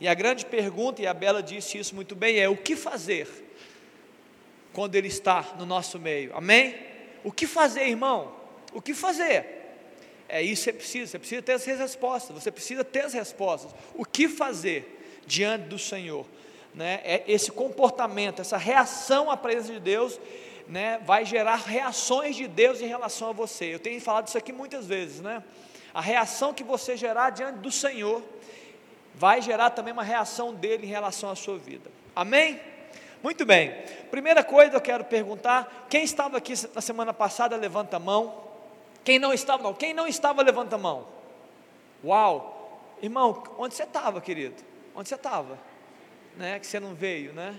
E a grande pergunta, e a Bela disse isso muito bem, é: o que fazer quando Ele está no nosso meio? Amém? O que fazer, irmão? O que fazer? É isso que você precisa ter as respostas, você precisa ter as respostas. O que fazer diante do Senhor? Né? É esse comportamento, essa reação à presença de Deus, né, vai gerar reações de Deus em relação a você. Eu tenho falado isso aqui muitas vezes, né? A reação que você gerar diante do Senhor vai gerar também uma reação dele em relação à sua vida. Amém? Muito bem. Primeira coisa eu quero perguntar: quem estava aqui na semana passada, levanta a mão. Quem não estava, não. Quem não estava, levanta a mão. Uau! Irmão, onde você estava, querido? Onde você estava? Né? Que você não veio, né?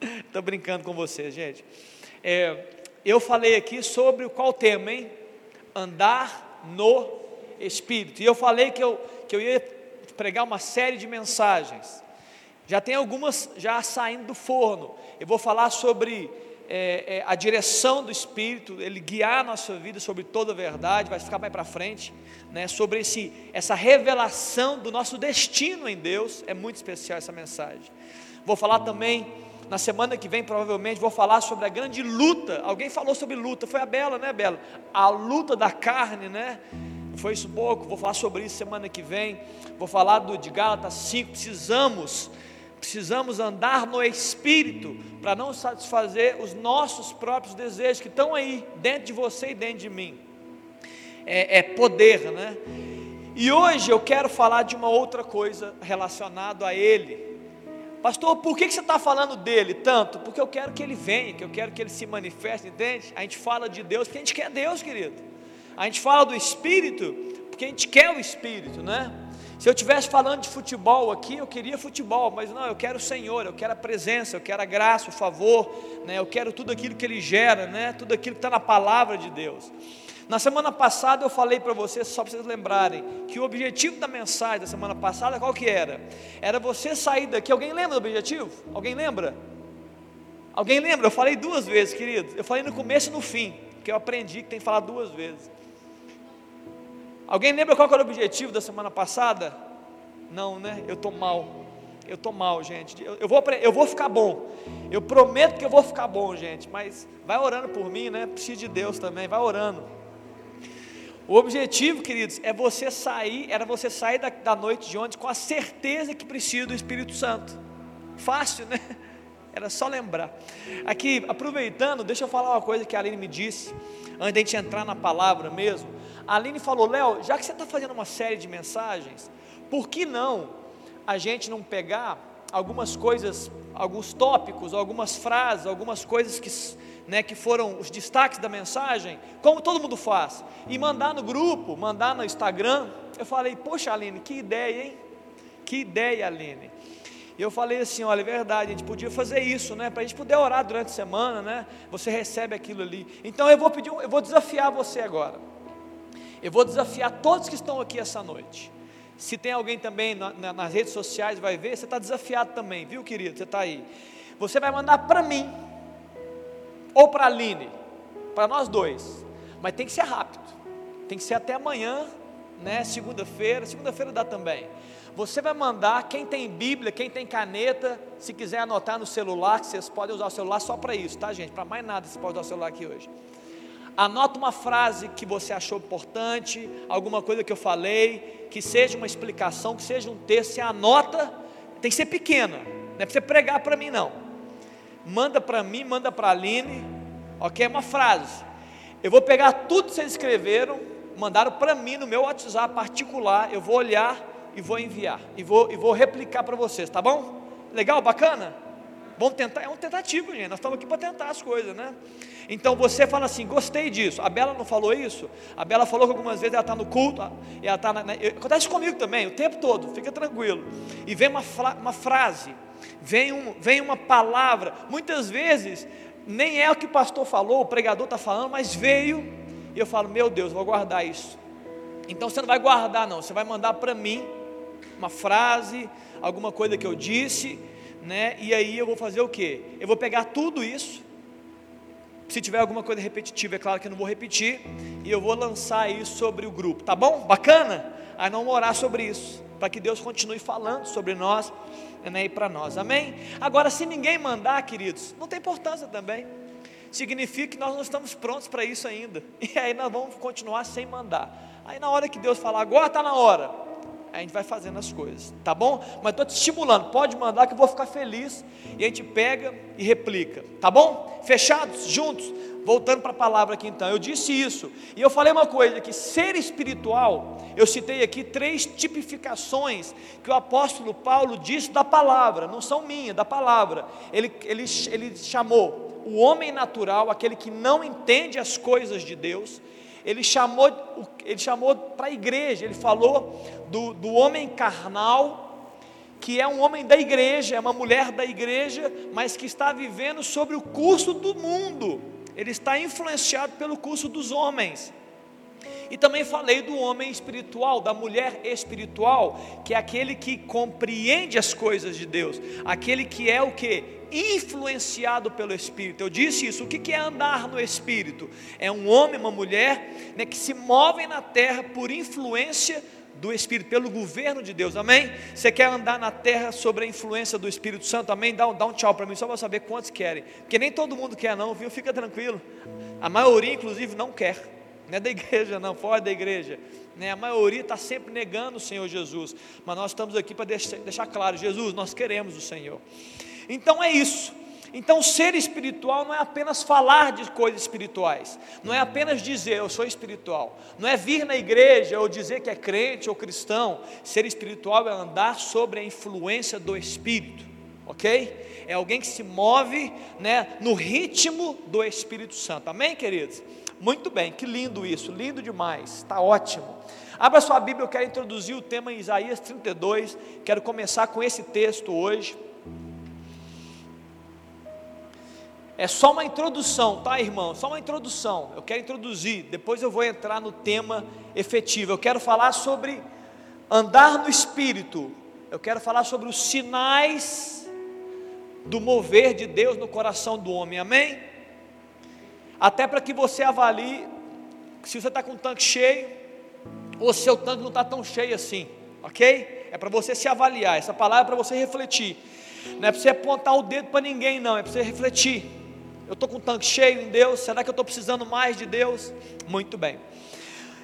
Estou brincando com você, gente. Eu falei aqui sobre o qual tema, hein? Andar no Espírito. E eu falei que eu ia pregar uma série de mensagens. Já tem algumas já saindo do forno. Eu vou falar sobre a direção do Espírito, ele guiar a nossa vida sobre toda a verdade, vai ficar mais para frente, né, sobre essa revelação do nosso destino em Deus. É muito especial essa mensagem. Vou falar também, na semana que vem provavelmente, vou falar sobre a grande luta. Alguém falou sobre luta, foi a Bela, né, Bela? A luta da carne, né? Foi isso pouco, vou falar sobre isso semana que vem. Vou falar de Gálatas 5, precisamos andar no Espírito, para não satisfazer os nossos próprios desejos, que estão aí, dentro de você e dentro de mim. É poder, né? E hoje eu quero falar de uma outra coisa relacionada a Ele. Pastor, por que você está falando dEle tanto? Porque eu quero que Ele venha, que eu quero que Ele se manifeste, entende? A gente fala de Deus porque a gente quer Deus, querido. A gente fala do Espírito porque a gente quer o Espírito, né? Se eu estivesse falando de futebol aqui, eu queria futebol, mas não, eu quero o Senhor, eu quero a presença, eu quero a graça, o favor, né? Eu quero tudo aquilo que Ele gera, né? Tudo aquilo que está na palavra de Deus. Na semana passada eu falei para vocês, só para vocês lembrarem, que o objetivo da mensagem da semana passada, qual que era? Era você sair daqui. Alguém lembra do objetivo? Alguém lembra? Alguém lembra? Eu falei duas vezes, querido. Eu falei no começo e no fim, porque eu aprendi que tem que falar duas vezes. Alguém lembra qual era o objetivo da semana passada? Não, né? Eu estou mal, gente. Eu vou ficar bom. Eu prometo que eu vou ficar bom, gente. Mas vai orando por mim, né? Preciso de Deus também, vai orando. O objetivo, queridos, era você sair da noite de ontem com a certeza que precisa do Espírito Santo. Fácil, né? Era só lembrar. Aqui, aproveitando, deixa eu falar uma coisa que a Aline me disse, antes de a gente entrar na palavra mesmo. A Aline falou: Léo, já que você está fazendo uma série de mensagens, por que não a gente não pegar algumas coisas, alguns tópicos, algumas frases, algumas coisas que, né, que foram os destaques da mensagem, como todo mundo faz, e mandar no grupo, mandar no Instagram? Eu falei: poxa, Aline, que ideia, hein? Que ideia, Aline. E eu falei assim: olha, é verdade, a gente podia fazer isso, né? Para a gente poder orar durante a semana, né? Você recebe aquilo ali. Então eu vou desafiar você agora. Eu vou desafiar todos que estão aqui essa noite. Se tem alguém também nas redes sociais, vai ver, você está desafiado também, viu, querido? Você está aí. Você vai mandar para mim, ou para a Aline, para nós dois. Mas tem que ser rápido, tem que ser até amanhã, né? Segunda-feira dá também. Você vai mandar, quem tem Bíblia, quem tem caneta, se quiser anotar no celular, que vocês podem usar o celular só para isso, tá, gente? Para mais nada você pode usar o celular aqui hoje. Anota uma frase que você achou importante, alguma coisa que eu falei, que seja uma explicação, que seja um texto. Você anota, tem que ser pequena, não é para você pregar para mim, não. Manda para mim, manda para a Aline, ok? Uma frase. Eu vou pegar tudo que vocês escreveram, mandaram para mim no meu WhatsApp particular, eu vou olhar e vou enviar, e vou replicar para vocês, tá bom? Legal, bacana? Vamos tentar, é uma tentativa, gente, nós estamos aqui para tentar as coisas, né? Então você fala assim: gostei disso. A Bela não falou isso? A Bela falou que algumas vezes ela está no culto, ela está acontece comigo também, o tempo todo, fica tranquilo. E vem uma frase, vem uma palavra, muitas vezes nem é o que o pastor falou, o pregador está falando, mas veio, e eu falo: meu Deus, vou guardar isso. Então você não vai guardar, não, você vai mandar para mim uma frase, alguma coisa que eu disse, né? E aí eu vou fazer o quê? Eu vou pegar tudo isso, Se tiver alguma coisa repetitiva, é claro que eu não vou repetir, e eu vou lançar isso sobre o grupo, tá bom? Bacana? Aí nós vamos orar sobre isso, para que Deus continue falando sobre nós, né, e para nós, amém? Agora, se ninguém mandar, queridos, não tem importância também, significa que nós não estamos prontos para isso ainda, e aí nós vamos continuar sem mandar. Aí na hora que Deus falar, agora está na hora, aí a gente vai fazendo as coisas, tá bom? Mas estou te estimulando, pode mandar que eu vou ficar feliz, e a gente pega e replica, tá bom? Fechados, juntos, voltando para a palavra aqui então, eu disse isso, e eu falei uma coisa, que ser espiritual, eu citei aqui 3 tipificações, que o apóstolo Paulo disse da palavra, não são minhas, da palavra, ele chamou, o homem natural, aquele que não entende as coisas de Deus, ele chamou para a igreja, ele falou do homem carnal, que é um homem da igreja, é uma mulher da igreja, mas que está vivendo sobre o curso do mundo, ele está influenciado pelo curso dos homens. E também falei do homem espiritual, da mulher espiritual, que é aquele que compreende as coisas de Deus, aquele que é o quê? Influenciado pelo Espírito. Eu disse isso. O que é andar no Espírito? É um homem, uma mulher, né, que se movem na terra por influência do Espírito, pelo governo de Deus, amém? Você quer andar na terra sobre a influência do Espírito Santo, amém? Dá um tchau para mim, só para saber quantos querem, porque nem todo mundo quer não, viu? Fica tranquilo, a maioria inclusive não quer, não é da igreja não, fora da igreja, né? A maioria está sempre negando o Senhor Jesus, mas nós estamos aqui para deixar claro, Jesus, nós queremos o Senhor. Então é isso. Então ser espiritual não é apenas falar de coisas espirituais, não é apenas dizer eu sou espiritual, não é vir na igreja ou dizer que é crente ou cristão. Ser espiritual é andar sobre a influência do Espírito, ok? É alguém que se move, né, no ritmo do Espírito Santo, amém, queridos? Muito bem, que lindo isso, lindo demais, está ótimo. Abra sua Bíblia, eu quero introduzir o tema em Isaías 32, quero começar com esse texto hoje. É só uma introdução, tá, irmão? Só uma introdução, eu quero introduzir, depois eu vou entrar no tema efetivo. Eu quero falar sobre andar no Espírito, eu quero falar sobre os sinais do mover de Deus no coração do homem, amém? Até para que você avalie se você está com o tanque cheio, ou se seu tanque não está tão cheio assim, ok? É para você se avaliar, essa palavra é para você refletir, não é para você apontar o dedo para ninguém não, é para você refletir. Eu estou com o tanque cheio em Deus, será que eu estou precisando mais de Deus? Muito bem,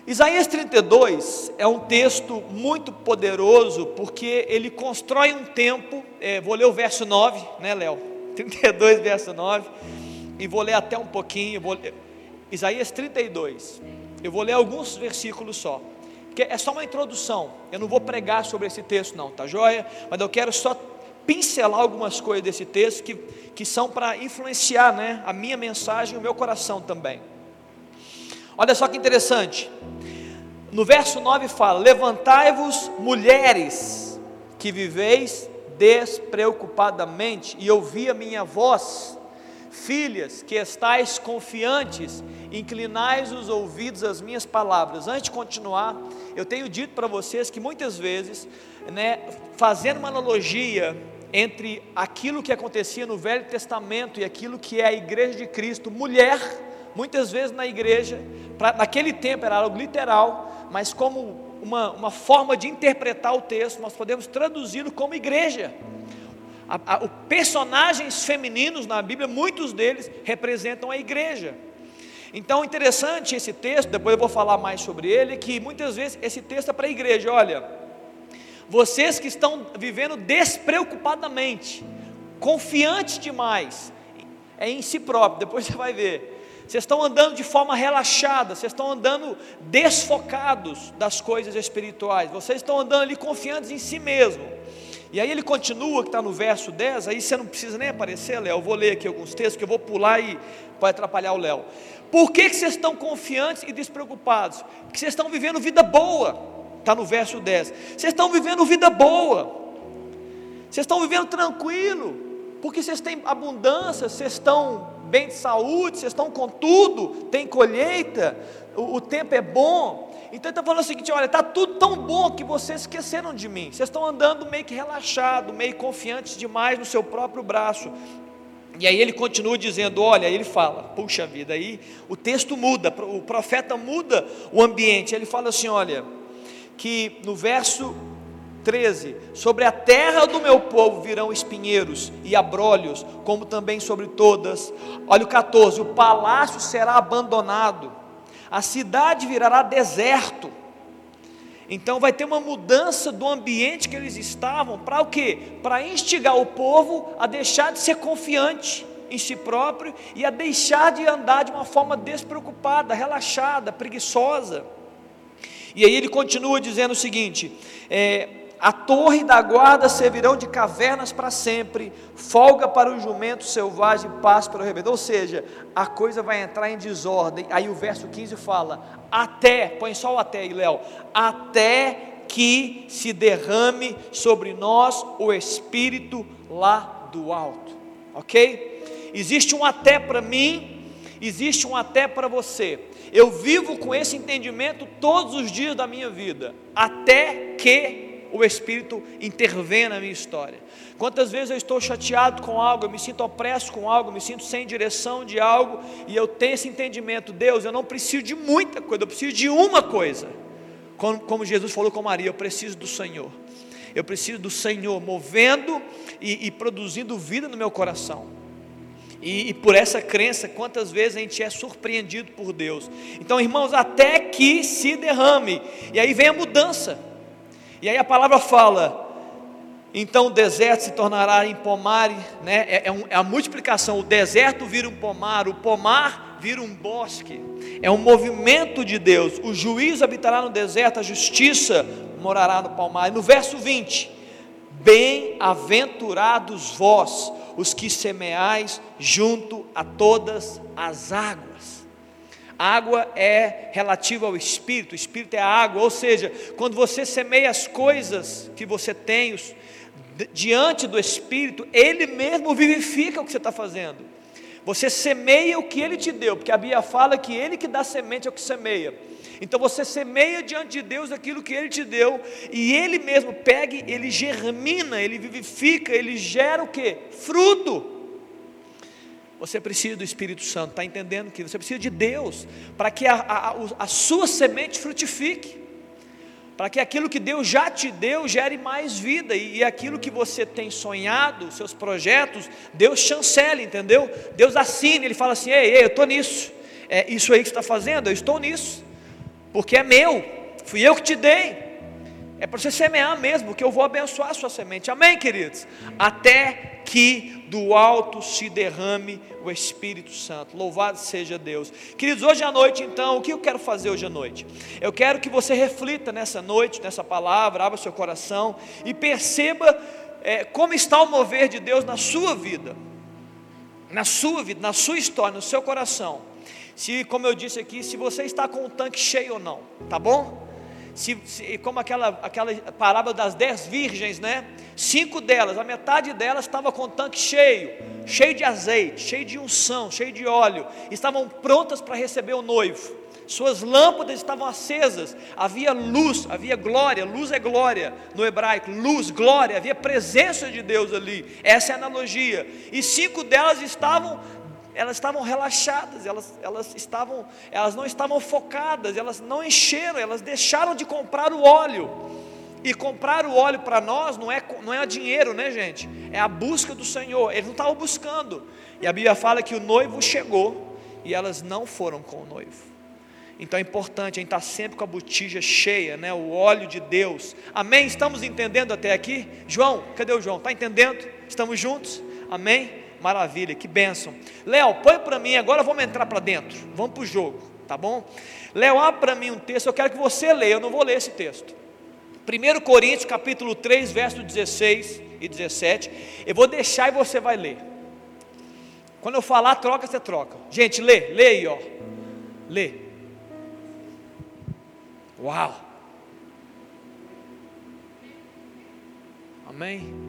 Isaías 32 é um texto muito poderoso, porque ele constrói um tempo, vou ler o verso 9, né, Léo? 32 verso 9, e vou ler até um pouquinho, Isaías 32, eu vou ler alguns versículos só, porque é só uma introdução, eu não vou pregar sobre esse texto não, tá joia? Mas eu quero só pincelar algumas coisas desse texto, que são para influenciar, né, a minha mensagem e o meu coração também. Olha só que interessante, no verso 9 fala, levantai-vos mulheres, que viveis despreocupadamente, e ouvi a minha voz, filhas, que estais confiantes, inclinais os ouvidos às minhas palavras. Antes de continuar, eu tenho dito para vocês que muitas vezes, né, fazendo uma analogia entre aquilo que acontecia no Velho Testamento e aquilo que é a igreja de Cristo, mulher, muitas vezes na igreja, naquele tempo era algo literal, mas como uma forma de interpretar o texto, nós podemos traduzi-lo como igreja. Os personagens femininos na Bíblia, muitos deles representam a igreja. Então, interessante esse texto, depois eu vou falar mais sobre ele, que muitas vezes esse texto é para a igreja. Olha, vocês que estão vivendo despreocupadamente, confiantes demais, é em si próprio, depois você vai ver, vocês estão andando de forma relaxada, vocês estão andando desfocados das coisas espirituais, vocês estão andando ali confiantes em si mesmo. E aí ele continua, que está no verso 10, aí você não precisa nem aparecer, Léo, eu vou ler aqui alguns textos, que eu vou pular e vai atrapalhar o Léo. Por que vocês estão confiantes e despreocupados? Porque vocês estão vivendo vida boa, está no verso 10, vocês estão vivendo vida boa, vocês estão vivendo tranquilo, porque vocês têm abundância, vocês estão bem de saúde, vocês estão com tudo, tem colheita, o tempo é bom. Então ele está falando o seguinte, olha, está tudo tão bom que vocês esqueceram de mim, vocês estão andando meio que relaxado, meio confiantes demais no seu próprio braço. E aí ele continua dizendo, olha, ele fala, puxa vida, aí o texto muda, o profeta muda o ambiente, ele fala assim, olha, que no verso 13, sobre a terra do meu povo virão espinheiros e abrolhos, como também sobre todas. Olha o 14, o palácio será abandonado, a cidade virará deserto. Então vai ter uma mudança do ambiente que eles estavam, para o quê? Para instigar o povo a deixar de ser confiante em si próprio, e a deixar de andar de uma forma despreocupada, relaxada, preguiçosa. E aí ele continua dizendo o seguinte, a torre da guarda servirão de cavernas para sempre, folga para o jumento selvagem, paz para o rebelde. Ou seja, a coisa vai entrar em desordem. Aí o verso 15 fala, até, põe só o até aí, Léo, até que se derrame sobre nós o Espírito lá do alto, ok? Existe um até para mim, existe um até para você. Eu vivo com esse entendimento todos os dias da minha vida, até que o Espírito intervenha na minha história. Quantas vezes eu estou chateado com algo, eu me sinto opresso com algo, eu me sinto sem direção de algo, e eu tenho esse entendimento, Deus, eu não preciso de muita coisa, eu preciso de uma coisa, como Jesus falou com Maria, eu preciso do Senhor, movendo e produzindo vida no meu coração. E por essa crença, quantas vezes a gente é surpreendido por Deus. Então, irmãos, até que se derrame. E aí vem a mudança. E aí a palavra fala, então o deserto se tornará em pomar, né? É a multiplicação, o deserto vira um pomar, o pomar vira um bosque. É um movimento de Deus. O juiz habitará no deserto, a justiça morará no pomar. E no verso 20, bem-aventurados vós, os que semeais junto a todas as águas. A água é relativa ao Espírito, o Espírito é a água, ou seja, quando você semeia as coisas que você tem, diante do Espírito, Ele mesmo vivifica o que você está fazendo. Você semeia o que Ele te deu, porque a Bíblia fala que Ele que dá semente ao que semeia. Então você semeia diante de Deus aquilo que Ele te deu, e Ele mesmo pega, Ele germina, Ele vivifica, Ele gera o quê? Fruto. Você precisa do Espírito Santo, está entendendo que você precisa de Deus, para que a sua semente frutifique, para que aquilo que Deus já te deu gere mais vida, e aquilo que você tem sonhado, seus projetos, Deus chancela, entendeu? Deus assina, Ele fala assim, ei, eu estou nisso, é isso aí que você está fazendo, eu estou nisso, porque é meu, fui eu que te dei, é para você semear mesmo, que eu vou abençoar a sua semente, amém, queridos? Até que do alto se derrame o Espírito Santo, louvado seja Deus, queridos. Hoje à noite, então, o que eu quero fazer hoje à noite? Eu quero que você reflita nessa noite, nessa palavra, abra seu coração, e perceba como está o mover de Deus na sua vida, na sua história, no seu coração. Se, como eu disse aqui, se você está com o tanque cheio ou não, tá bom? Se como aquela parábola das 10 virgens, né? 5 delas, a metade delas estava com o tanque cheio de azeite, cheio de unção, cheio de óleo, estavam prontas para receber o noivo, suas lâmpadas estavam acesas, havia luz, havia glória, luz é glória no hebraico, luz, glória, havia presença de Deus ali, essa é a analogia. E 5 delas estavam relaxadas, elas não estavam focadas, elas não encheram, elas deixaram de comprar o óleo. E comprar o óleo para nós não é dinheiro, né, gente? É a busca do Senhor. Eles não estavam buscando. E a Bíblia fala que o noivo chegou e elas não foram com o noivo. Então é importante, a gente está sempre com a botija cheia, né? O óleo de Deus. Amém? Estamos entendendo até aqui? João, cadê o João? Está entendendo? Estamos juntos? Amém? Maravilha, que bênção. Léo, põe para mim, agora vamos entrar para dentro, vamos para o jogo, tá bom? Léo, abre para mim um texto, eu quero que você leia, eu não vou ler esse texto, 1 Coríntios capítulo 3, versos 16 e 17, eu vou deixar e você vai ler, quando eu falar troca, você troca, gente, lê aí, ó, lê, uau, amém?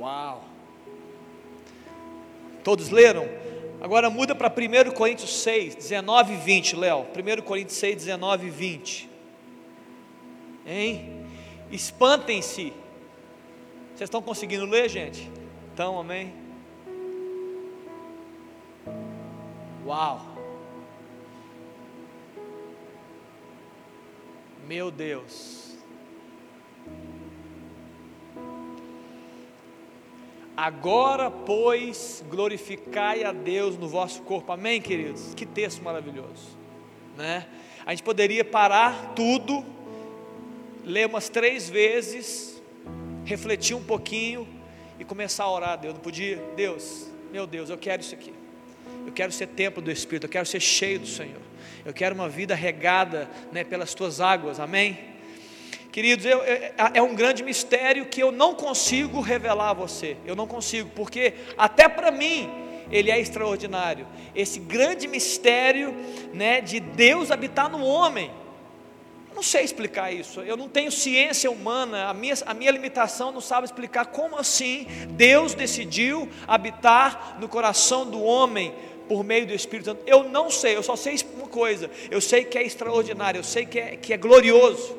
Uau, todos leram? Agora muda para 1 Coríntios 6, 19 e 20, Léo, 1 Coríntios 6, 19 e 20, hein? Espantem-se, Vocês estão conseguindo ler, gente? Então, amém? Uau! Meu Deus! Agora, pois, glorificai a Deus no vosso corpo. Amém, queridos? Que texto maravilhoso, né? A gente poderia parar tudo, ler umas 3 vezes, refletir um pouquinho e começar a orar a Deus. Não podia? Deus, meu Deus, eu quero isso aqui. Eu quero ser templo do Espírito, eu quero ser cheio do Senhor. Eu quero uma vida regada, né, pelas tuas águas. Amém? Queridos, é um grande mistério que eu não consigo revelar a você. Eu não consigo, porque até para mim ele é extraordinário. Esse grande mistério, né, de Deus habitar no homem. Eu não sei explicar isso. Eu não tenho ciência humana. A minha limitação não sabe explicar como assim Deus decidiu habitar no coração do homem por meio do Espírito Santo. Eu não sei. Eu só sei uma coisa. Eu sei que é extraordinário. Eu sei que é glorioso.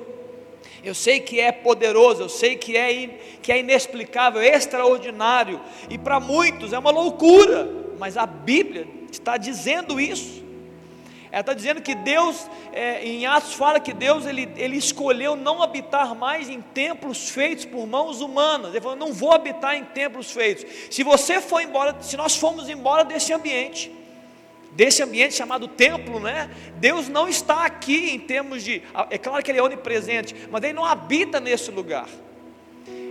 Eu sei que é poderoso, eu sei que é inexplicável, é extraordinário, e para muitos é uma loucura, mas a Bíblia está dizendo isso. Ela está dizendo que Deus, em Atos fala que Deus, ele escolheu não habitar mais em templos feitos por mãos humanas. Ele falou, não vou habitar em templos feitos. Se você for embora, se nós formos embora desse ambiente chamado templo, né? Deus não está aqui em termos de, é claro que ele é onipresente, mas ele não habita nesse lugar.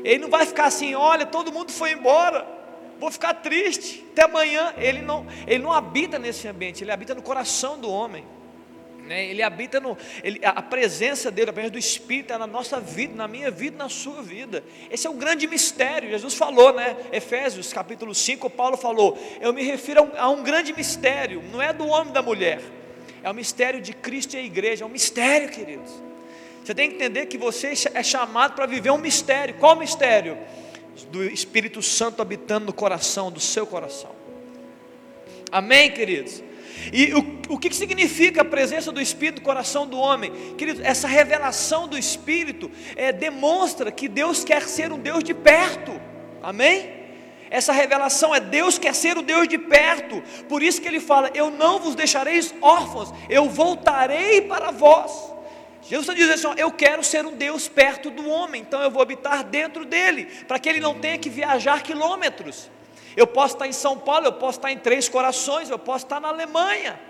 Ele não vai ficar assim, olha, todo mundo foi embora, vou ficar triste, até amanhã. Ele não habita nesse ambiente, ele habita no coração do homem, né? Ele habita a presença dele, a presença do Espírito é na nossa vida, na minha vida, na sua vida. Esse é o grande mistério. Jesus falou, né? Efésios capítulo 5, Paulo falou, eu me refiro a um grande mistério, não é do homem e da mulher, é o mistério de Cristo e a igreja. É um mistério, queridos. Você tem que entender que você é chamado para viver um mistério. Qual mistério? Do Espírito Santo habitando no coração, do seu coração. Amém, queridos? E o que significa a presença do Espírito no coração do homem? Queridos, essa revelação do Espírito demonstra que Deus quer ser um Deus de perto. Amém? Essa revelação é Deus quer ser o Deus de perto. Por isso que ele fala, eu não vos deixareis órfãos, eu voltarei para vós. Jesus está dizendo assim, eu quero ser um Deus perto do homem, então eu vou habitar dentro dele, para que ele não tenha que viajar quilômetros. Eu posso estar em São Paulo, eu posso estar em 3 Corações, eu posso estar na Alemanha,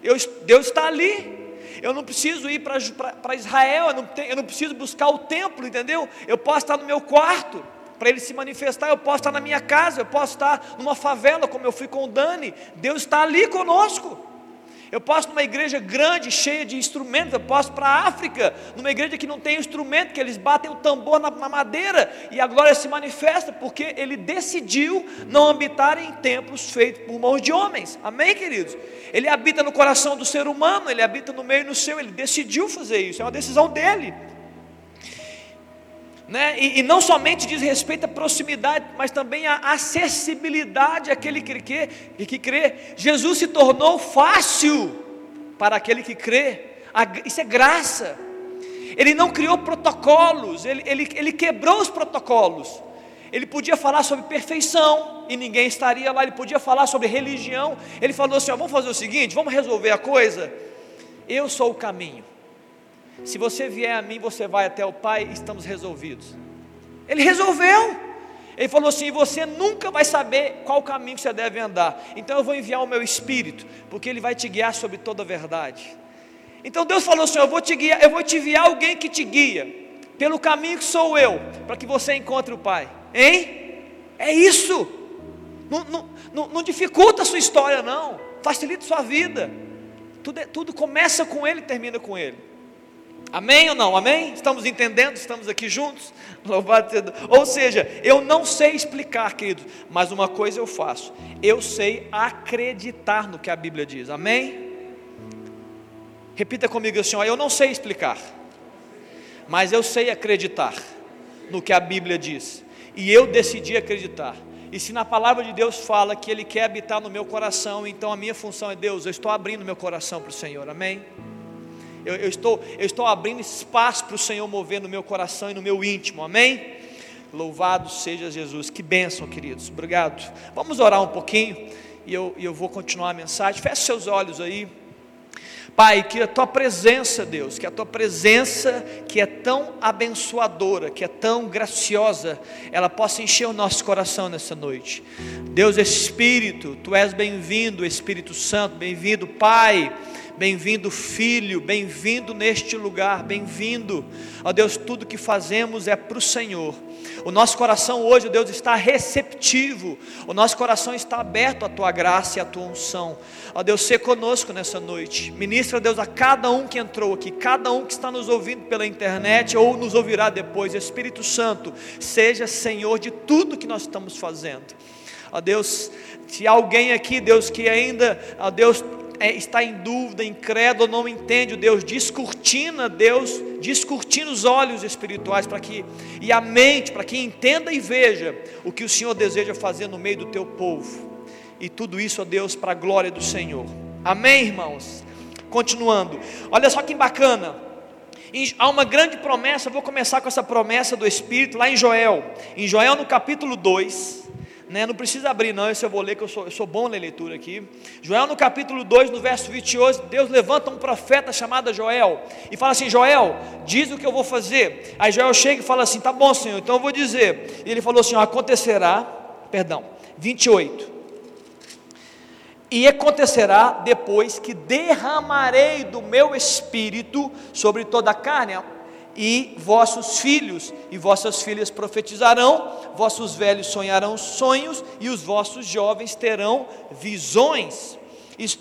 Deus está ali. Eu não preciso ir para Israel, eu não preciso buscar o templo, entendeu? Eu posso estar no meu quarto, para ele se manifestar. Eu posso estar na minha casa, eu posso estar numa favela, como eu fui com o Dani. Deus está ali conosco. Eu posso numa igreja grande, cheia de instrumentos. Eu posso para a África, numa igreja que não tem instrumento, que eles batem o tambor na madeira, e a glória se manifesta, porque ele decidiu não habitar em templos feitos por mãos de homens. Amém, queridos? Ele habita no coração do ser humano, ele habita no meio e no seu, ele decidiu fazer isso, é uma decisão dele, né? E não somente diz respeito à proximidade, mas também à acessibilidade àquele que crê. Jesus se tornou fácil para aquele que crê. Isso é graça. Ele não criou protocolos, ele quebrou os protocolos. Ele podia falar sobre perfeição e ninguém estaria lá. Ele podia falar sobre religião. Ele falou assim, ó, vamos fazer o seguinte, vamos resolver a coisa. Eu sou o caminho. Se você vier a mim, você vai até o Pai, estamos resolvidos. Ele resolveu. Ele falou assim, você nunca vai saber qual caminho você deve andar, então eu vou enviar o meu Espírito, porque ele vai te guiar sobre toda a verdade. Então Deus falou assim, eu vou te enviar alguém que te guia pelo caminho que sou eu, para que você encontre o Pai. Hein? É isso. Não dificulta a sua história, não. Facilita a sua vida. Tudo começa com ele e termina com ele. Amém ou não? Amém? Estamos entendendo? Estamos aqui juntos? Louvado seja Deus. Ou seja, eu não sei explicar, queridos, mas uma coisa eu faço, eu sei acreditar no que a Bíblia diz. Amém? Repita comigo assim, ó, eu não sei explicar, mas eu sei acreditar no que a Bíblia diz, e eu decidi acreditar. E se na palavra de Deus fala que ele quer habitar no meu coração, então a minha função é, Deus, eu estou abrindo meu coração para o Senhor. Amém? Eu estou abrindo espaço para o Senhor mover no meu coração e no meu íntimo. Amém? Louvado seja Jesus, que bênção, queridos, obrigado. Vamos orar um pouquinho, e eu vou continuar a mensagem. Feche seus olhos aí. Pai, que a Tua presença, Deus, que a Tua presença, que é tão abençoadora, que é tão graciosa, ela possa encher o nosso coração nessa noite. Deus Espírito, Tu és bem-vindo, Espírito Santo, bem-vindo Pai, bem-vindo Filho, bem-vindo neste lugar, bem-vindo, ó Deus, tudo que fazemos é para o Senhor. O nosso coração hoje, ó Deus, está receptivo, o nosso coração está aberto à Tua graça e à Tua unção. Ó Deus, sê conosco nessa noite, ministra, Deus, a cada um que entrou aqui, cada um que está nos ouvindo pela internet, ou nos ouvirá depois. Espírito Santo, seja Senhor de tudo que nós estamos fazendo. Ó Deus, se há alguém aqui, Deus, que ainda, ó Deus, está em dúvida, incrédulo, não entende, Deus, descortina, Deus, descortina os olhos espirituais, para que, e a mente, para que entenda e veja o que o Senhor deseja fazer no meio do Teu povo, e tudo isso, ó Deus, para a glória do Senhor. Amém, irmãos? Continuando, olha só que bacana, há uma grande promessa. Eu vou começar com essa promessa do Espírito, lá em João no capítulo 2, não precisa abrir não, isso eu vou ler, que eu sou bom na leitura aqui. João no capítulo 2, no verso 28, Deus levanta um profeta chamado João, e fala assim: João, diz o que eu vou fazer. Aí João chega e fala assim: tá bom, Senhor, então eu vou dizer. E ele falou assim, acontecerá, 28, e acontecerá depois que derramarei do meu Espírito sobre toda a carne, e vossos filhos e vossas filhas profetizarão, vossos velhos sonharão sonhos, e os vossos jovens terão visões,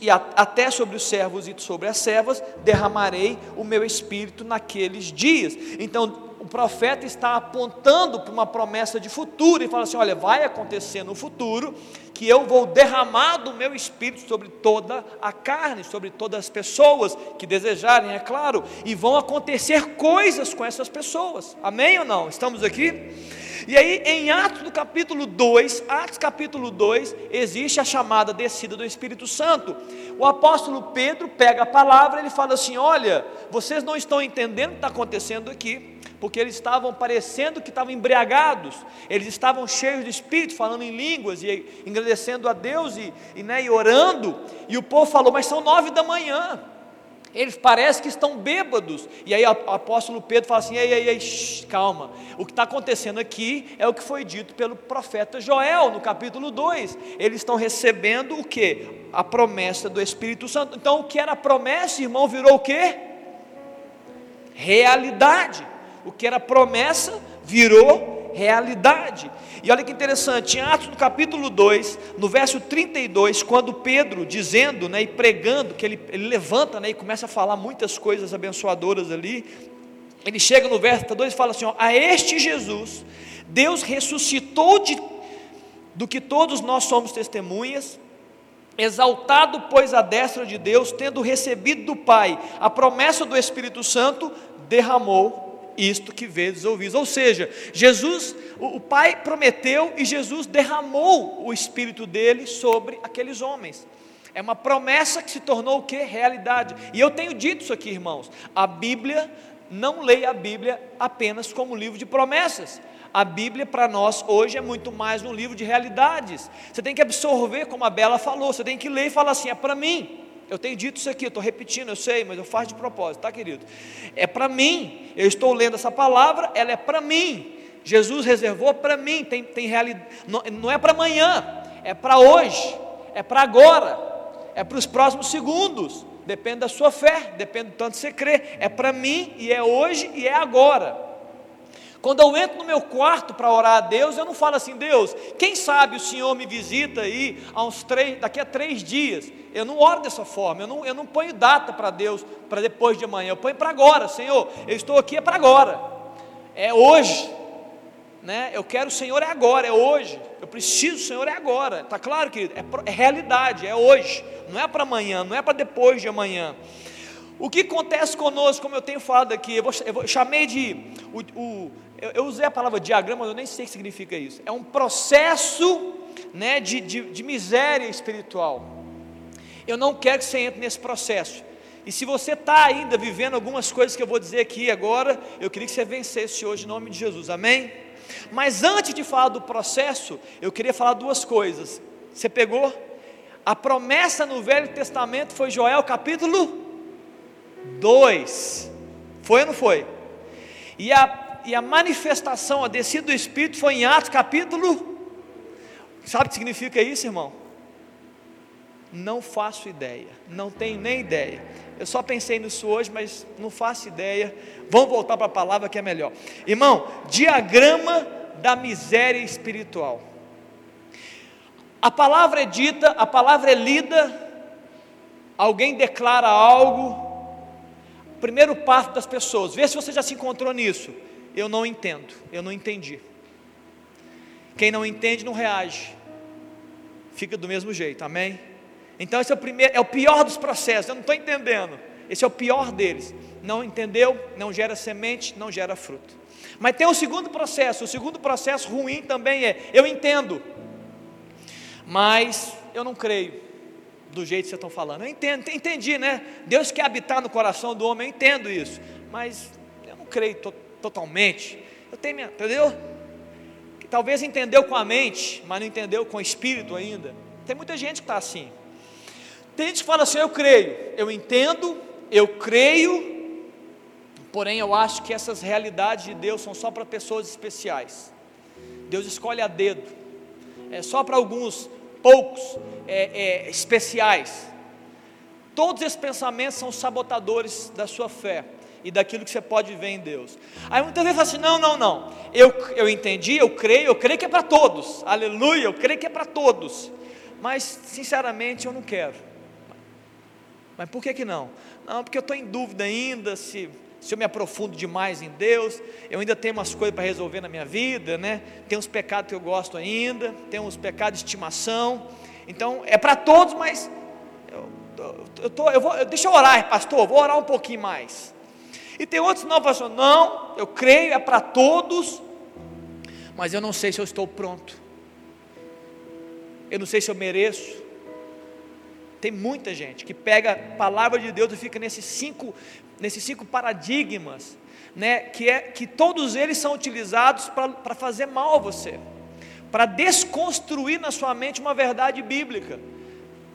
e até sobre os servos e sobre as servas derramarei o meu Espírito naqueles dias. Então o profeta está apontando para uma promessa de futuro, e fala assim, olha, vai acontecer no futuro, que eu vou derramar do meu Espírito sobre toda a carne, sobre todas as pessoas que desejarem, é claro, e vão acontecer coisas com essas pessoas, amém ou não? Estamos aqui? E aí em Atos capítulo 2, existe a chamada descida do Espírito Santo. O apóstolo Pedro pega a palavra, ele fala assim, olha, vocês não estão entendendo o que está acontecendo aqui, porque eles estavam parecendo que estavam embriagados, eles estavam cheios de Espírito, falando em línguas, e agradecendo a Deus, e orando, e o povo falou, mas são 9h, eles parecem que estão bêbados. E aí o apóstolo Pedro fala assim, calma, o que está acontecendo aqui é o que foi dito pelo profeta Joel, no capítulo 2, eles estão recebendo o que? A promessa do Espírito Santo. Então o que era promessa, irmão, virou o que? Realidade. O que era promessa, virou realidade. E olha que interessante, em Atos no capítulo 2, no verso 32, quando Pedro, dizendo, e pregando, que ele levanta, e começa a falar muitas coisas abençoadoras ali, ele chega no verso 32 e fala assim, ó, a este Jesus, Deus ressuscitou do que todos nós somos testemunhas, exaltado, pois, à destra de Deus, tendo recebido do Pai a promessa do Espírito Santo, derramou isto que vedes ouvis. Ou seja, Jesus, o Pai prometeu, e Jesus derramou o Espírito dele sobre aqueles homens. É uma promessa que se tornou o quê? Realidade. E eu tenho dito isso aqui, irmãos, a Bíblia, não leia a Bíblia apenas como livro de promessas. A Bíblia para nós hoje é muito mais um livro de realidades. Você tem que absorver, como a Bela falou, você tem que ler e falar assim, é para mim. Eu tenho dito isso aqui, eu estou repetindo, eu sei, mas eu faço de propósito, tá, querido? É para mim, eu estou lendo essa palavra, ela é para mim, Jesus reservou para mim, tem realidade, não é para amanhã, é para hoje, é para agora, é para os próximos segundos, depende da sua fé, depende do tanto que você crê, é para mim, e é hoje, e é agora. Quando eu entro no meu quarto para orar a Deus, eu não falo assim, Deus, quem sabe o Senhor me visita aí daqui a 3 dias, eu não oro dessa forma, eu não ponho data para Deus, para depois de amanhã, eu ponho para agora, Senhor, eu estou aqui é para agora, é hoje, eu quero o Senhor é agora, é hoje, eu preciso do Senhor é agora, está claro, querido? É realidade, é hoje, não é para amanhã, não é para depois de amanhã. O que acontece conosco, como eu tenho falado aqui, eu chamei de, eu usei a palavra diagrama, mas eu nem sei o que significa isso, é um processo, de miséria espiritual. Eu não quero que você entre nesse processo, e se você está ainda vivendo algumas coisas que eu vou dizer aqui agora, eu queria que você vencesse hoje em nome de Jesus, amém? Mas antes de falar do processo, eu queria falar duas coisas. Você pegou? A promessa no Velho Testamento foi Joel capítulo 2. Foi ou não foi? E a manifestação, a descida do Espírito foi em Atos capítulo... Sabe o que significa isso, irmão? Não faço ideia, não tenho nem ideia. Eu só pensei nisso hoje, mas não faço ideia. Vamos voltar para a palavra que é melhor. Irmão, diagrama da miséria espiritual. A palavra é dita, a palavra é lida, alguém declara algo. Primeiro passo das pessoas, vê se você já se encontrou nisso. Eu não entendo, eu não entendi. Quem não entende não reage, fica do mesmo jeito, amém? Então esse é o primeiro, é o pior dos processos. Eu não estou entendendo, esse é o pior deles. Não entendeu, não gera semente, não gera fruto. Mas tem o segundo processo ruim também é, eu entendo, mas eu não creio, do jeito que vocês estão falando. Eu entendo, entendi, né? Deus quer habitar no coração do homem, eu entendo isso, mas eu não creio totalmente, eu tenho minha, entendeu? Talvez entendeu com a mente, mas não entendeu com o espírito ainda. Tem muita gente que está assim. Tem gente que fala assim, eu creio, eu entendo, eu creio, porém eu acho que essas realidades de Deus são só para pessoas especiais. Deus escolhe a dedo, é só para alguns poucos, especiais. Todos esses pensamentos são sabotadores da sua fé e daquilo que você pode ver em Deus. Aí muitas vezes assim, não, eu entendi, eu creio que é para todos, aleluia, eu creio que é para todos, mas sinceramente eu não quero. Mas por que não? Não, porque eu estou em dúvida ainda, se eu me aprofundo demais em Deus, eu ainda tenho umas coisas para resolver na minha vida, né? Tem uns pecados que eu gosto ainda, tem uns pecados de estimação. Então é para todos, mas deixa eu orar, pastor, vou orar um pouquinho mais. E tem outros que não, pastor, não, eu creio, é para todos, mas eu não sei se eu estou pronto, eu não sei se eu mereço. Tem muita gente que pega a palavra de Deus e fica nesses cinco paradigmas, né, que todos eles são utilizados para fazer mal a você, para desconstruir na sua mente uma verdade bíblica.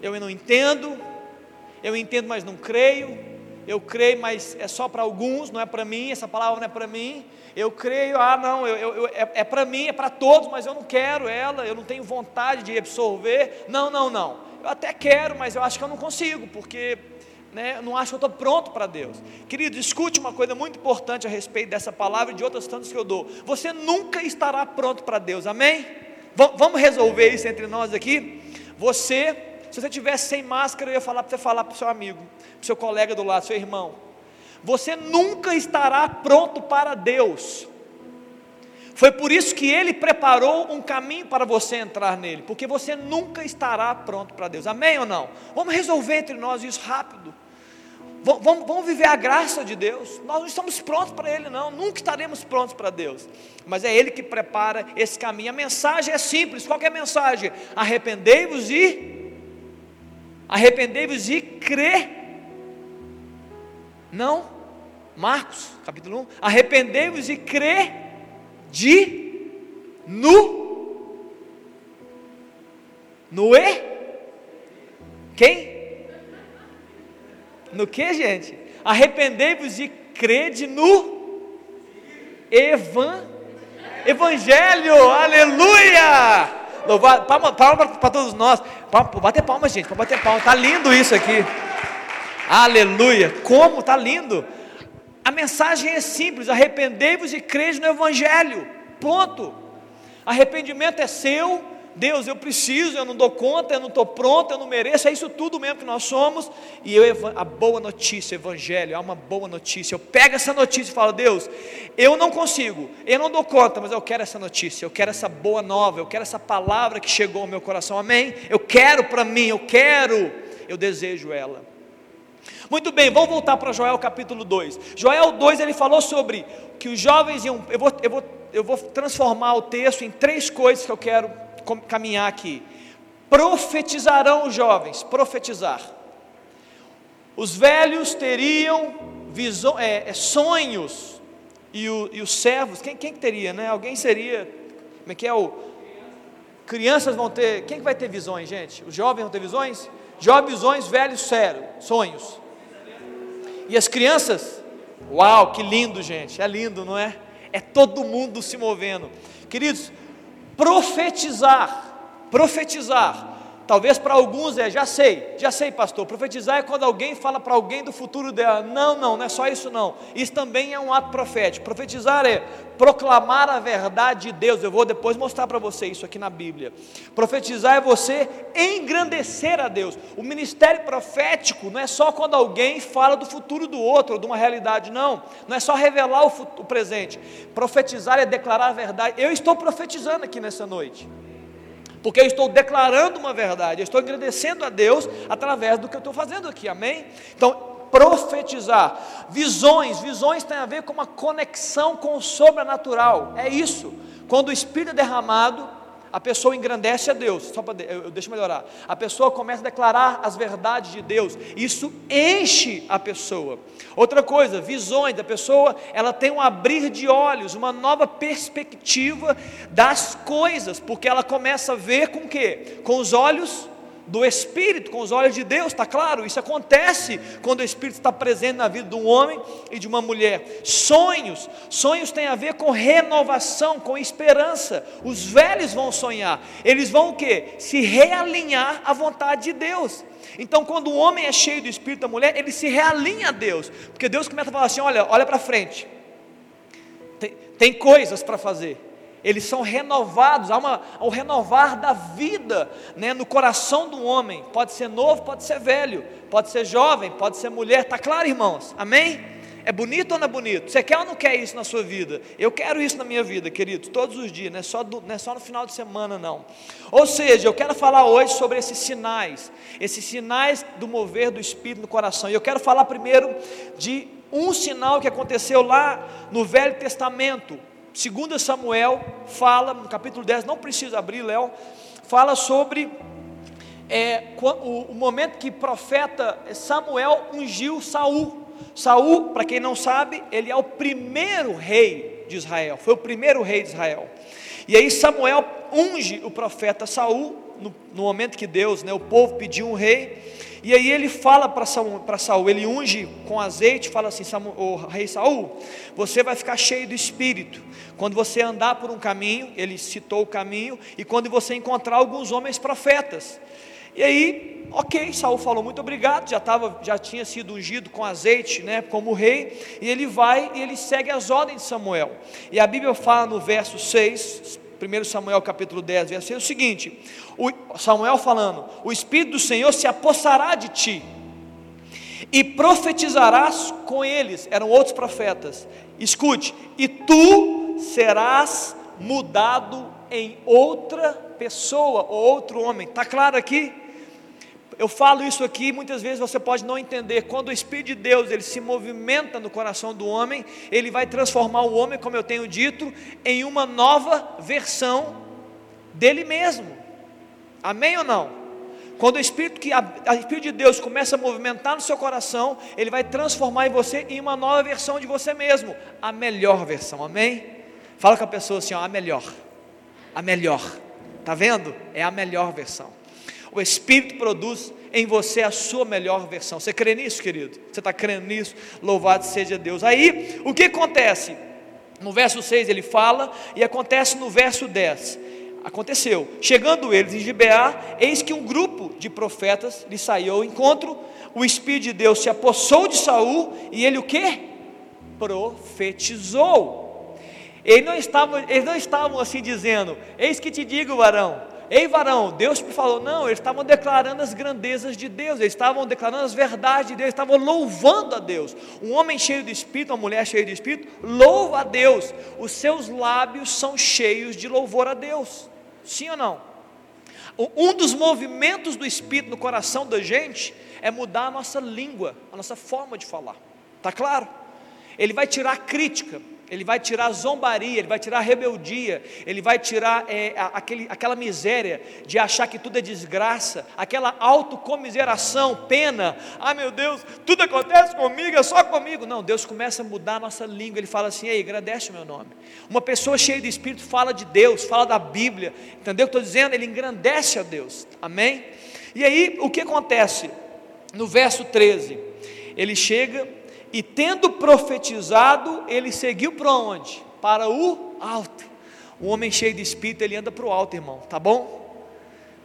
Eu não entendo, eu entendo mas não creio, eu creio mas é só para alguns, não é para mim, essa palavra não é para mim, eu creio, é para mim, é para todos, mas eu não quero ela, eu não tenho vontade de absorver, não, eu até quero, mas eu acho que eu não consigo, porque... eu não acho que eu estou pronto para Deus. Querido, escute uma coisa muito importante a respeito dessa palavra e de outras tantas que eu dou. Você nunca estará pronto para Deus, amém? Vamos resolver isso entre nós aqui? Você, se você estivesse sem máscara, eu ia falar para você falar para o seu amigo, para o seu colega do lado, seu irmão. Você nunca estará pronto para Deus. Foi por isso que Ele preparou um caminho para você entrar nele, porque você nunca estará pronto para Deus, amém ou não? Vamos resolver entre nós isso rápido. Vamos viver a graça de Deus. Nós não estamos prontos para Ele não, nunca estaremos prontos para Deus, mas é Ele que prepara esse caminho. A mensagem é simples, qual que é a mensagem? Arrependei-vos e crê, não? Marcos capítulo 1, arrependei-vos e crê de no e? Quem? No que, gente? Arrependei-vos e crede no Evangelho, aleluia! Louvado, palma para todos nós, bater palma, gente, para bater palma, está lindo isso aqui, aleluia, como está lindo. A mensagem é simples, arrependei-vos e crede no Evangelho, ponto. Arrependimento é seu. Deus, eu preciso, eu não dou conta, eu não estou pronto, eu não mereço, é isso tudo mesmo que nós somos. E a boa notícia, Evangelho, é uma boa notícia. Eu pego essa notícia e falo, Deus, eu não consigo, eu não dou conta, mas eu quero essa notícia, eu quero essa boa nova, eu quero essa palavra que chegou ao meu coração, amém? Eu quero para mim, eu desejo ela. Muito bem, vamos voltar para Joel capítulo 2. Joel 2, ele falou sobre que os jovens iam, eu vou transformar o texto em três coisas que eu quero caminhar aqui. Profetizarão os jovens, profetizar. Os velhos teriam visões, sonhos e os servos, quem que teria, né? Alguém seria, como é que é o, crianças vão ter, quem que vai ter visões, gente? Os jovens vão ter visões? Jovens, visões, velhos, sérios, sonhos, e as crianças, uau, que lindo, gente, é lindo, não é? É todo mundo se movendo, queridos. Profetizar, talvez para alguns é, já sei pastor, profetizar é quando alguém fala para alguém do futuro dela, não é só isso não, isso também é um ato profético. Profetizar é proclamar a verdade de Deus, eu vou depois mostrar para você isso aqui na Bíblia. Profetizar é você engrandecer a Deus. O ministério profético não é só quando alguém fala do futuro do outro, ou de uma realidade, não é só revelar o presente. Profetizar é declarar a verdade. Eu estou profetizando aqui nessa noite, porque eu estou declarando uma verdade, eu estou agradecendo a Deus através do que eu estou fazendo aqui, amém? Então, profetizar. Visões tem a ver com uma conexão com o sobrenatural, é isso. Quando o Espírito é derramado, a pessoa engrandece a Deus. Só para deixa eu melhorar, a pessoa começa a declarar as verdades de Deus, isso enche a pessoa. Outra coisa, visões, a pessoa, ela tem um abrir de olhos, uma nova perspectiva das coisas, porque ela começa a ver com o quê? Com os olhos do Espírito, com os olhos de Deus, está claro? Isso acontece quando o Espírito está presente na vida de um homem e de uma mulher. Sonhos têm a ver com renovação, com esperança. Os velhos vão sonhar, eles vão o quê? Se realinhar à vontade de Deus. Então, quando o homem é cheio do Espírito da mulher, ele se realinha a Deus, porque Deus começa a falar assim, olha para frente, tem coisas para fazer. Eles são renovados, há um renovar da vida, né, no coração do homem. Pode ser novo, pode ser velho, pode ser jovem, pode ser mulher, está claro, irmãos? Amém? É bonito ou não é bonito? Você quer ou não quer isso na sua vida? Eu quero isso na minha vida, querido, todos os dias, não é só no final de semana não. Ou seja, eu quero falar hoje sobre esses sinais do mover do Espírito no coração, e eu quero falar primeiro de um sinal que aconteceu lá no Velho Testamento. 2 Samuel fala, no capítulo 10, não precisa abrir, Léo, fala sobre o momento que profeta Samuel ungiu Saul. Saul, para quem não sabe, ele é o primeiro rei de Israel, foi o primeiro rei de Israel. E aí Samuel unge o profeta Saul, no momento que Deus, né, o povo pediu um rei, e aí ele fala para Saul, ele unge com azeite, fala assim, rei Saul, você vai ficar cheio do Espírito, quando você andar por um caminho, ele citou o caminho, e quando você encontrar alguns homens profetas. E aí, ok, Saul falou muito obrigado, já tinha sido ungido com azeite, né, como rei, e ele vai e ele segue as ordens de Samuel. E a Bíblia fala no verso 6, 1 Samuel capítulo 10, verso 6, o seguinte, Samuel falando, o Espírito do Senhor se apossará de ti, e profetizarás com eles, eram outros profetas, escute, e tu serás mudado em outra pessoa, ou outro homem, está claro aqui? Eu falo isso aqui, muitas vezes você pode não entender, quando o Espírito de Deus, ele se movimenta no coração do homem, ele vai transformar o homem, como eu tenho dito, em uma nova versão dele mesmo, amém ou não? Quando o Espírito de Deus começa a movimentar no seu coração, ele vai transformar em você, em uma nova versão de você mesmo, a melhor versão, amém? Fala com a pessoa assim, ó, a melhor, está vendo? É a melhor versão. O Espírito produz em você a sua melhor versão. Você crê nisso, querido? Você está crendo nisso? Louvado seja Deus. Aí, o que acontece? No verso 6 ele fala, e acontece no verso 10. Aconteceu, chegando eles em Gibeá, eis que um grupo de profetas lhe saiu ao encontro, o Espírito de Deus se apossou de Saul, e ele o quê? Profetizou. Eles não estavam assim dizendo, eis que te digo, varão, ei varão, Deus falou, não, eles estavam declarando as grandezas de Deus, eles estavam declarando as verdades de Deus, eles estavam louvando a Deus. Um homem cheio de Espírito, uma mulher cheia de Espírito, louva a Deus, os seus lábios são cheios de louvor a Deus, sim ou não? Um dos movimentos do Espírito no coração da gente, é mudar a nossa língua, a nossa forma de falar, está claro? Ele vai tirar a crítica, Ele vai tirar a zombaria, Ele vai tirar a rebeldia, Ele vai tirar aquela miséria de achar que tudo é desgraça, aquela autocomiseração, pena, ah meu Deus, tudo acontece comigo, é só comigo. Não, Deus começa a mudar a nossa língua, Ele fala assim, ei, agradece o meu nome. Uma pessoa cheia de Espírito fala de Deus, fala da Bíblia, entendeu o que eu estou dizendo? Ele engrandece a Deus, amém? E aí, o que acontece? No verso 13, ele chega, e tendo profetizado, ele seguiu para onde? Para o alto. O homem cheio de espírito, ele anda para o alto, irmão, tá bom?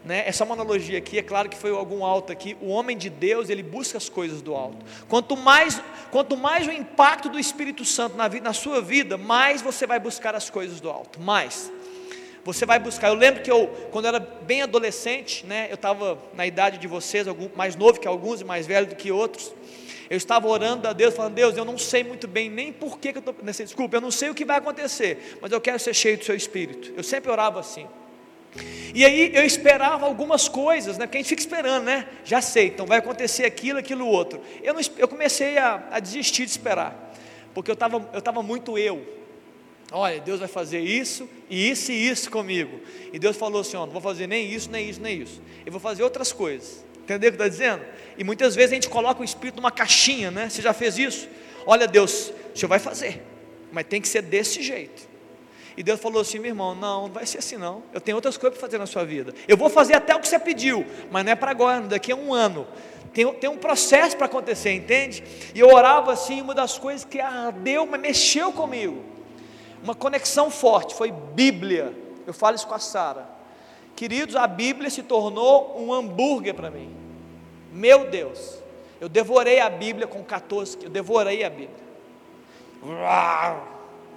Né? Essa é uma analogia aqui, é claro que foi algum alto aqui, o homem de Deus, ele busca as coisas do alto. Quanto mais o impacto do Espírito Santo na sua vida, mais você vai buscar as coisas do alto, mais. Você vai buscar, eu lembro que quando eu era bem adolescente, né, eu estava na idade de vocês, mais novo que alguns e mais velho do que outros, eu estava orando a Deus, falando, Deus, eu não sei muito bem nem por que eu estou, desculpa, eu não sei o que vai acontecer, mas eu quero ser cheio do seu Espírito. Eu sempre orava assim, e aí eu esperava algumas coisas, né, porque a gente fica esperando, né, já sei, então vai acontecer aquilo outro, eu comecei a desistir de esperar, porque eu estava muito eu, olha, Deus vai fazer isso, e isso e isso comigo, e Deus falou assim, ó, não vou fazer nem isso, nem isso, nem isso, eu vou fazer outras coisas, entendeu o que está dizendo? E muitas vezes a gente coloca o Espírito numa caixinha, né? Você já fez isso? Olha Deus, o Senhor vai fazer, mas tem que ser desse jeito, e Deus falou assim, meu irmão, não vai ser assim não, eu tenho outras coisas para fazer na sua vida, eu vou fazer até o que você pediu, mas não é para agora, daqui a um ano, tem um processo para acontecer, entende? E eu orava assim, uma das coisas que ardeu, mas mexeu comigo, uma conexão forte, foi Bíblia, eu falo isso com a Sara, queridos, a Bíblia se tornou um hambúrguer para mim, meu Deus, eu devorei a Bíblia com 14, eu devorei a Bíblia,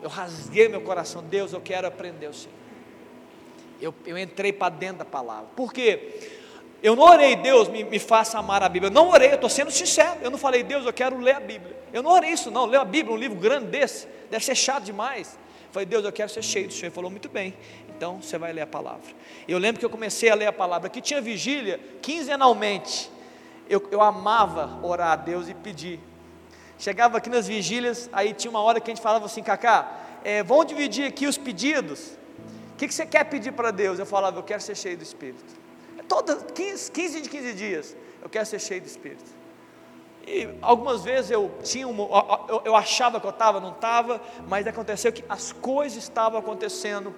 eu rasguei meu coração, Deus, eu quero aprender o Senhor, eu entrei para dentro da palavra, por quê? Eu não orei, Deus, me faça amar a Bíblia, eu não orei, eu estou sendo sincero, eu não falei, Deus, eu quero ler a Bíblia, eu não orei isso não, ler a Bíblia, um livro grande desse, deve ser chato demais, falei, Deus, eu quero ser cheio do Senhor, ele falou, muito bem, então você vai ler a palavra, eu lembro que eu comecei a ler a palavra, aqui tinha vigília, quinzenalmente, eu amava orar a Deus e pedir, chegava aqui nas vigílias, aí tinha uma hora que a gente falava assim, Cacá, vamos dividir aqui os pedidos, o que você quer pedir para Deus? Eu falava, eu quero ser cheio do Espírito, todas, 15 de 15 dias, eu quero ser cheio do Espírito, e algumas vezes eu achava que eu estava, não estava, mas aconteceu que as coisas estavam acontecendo,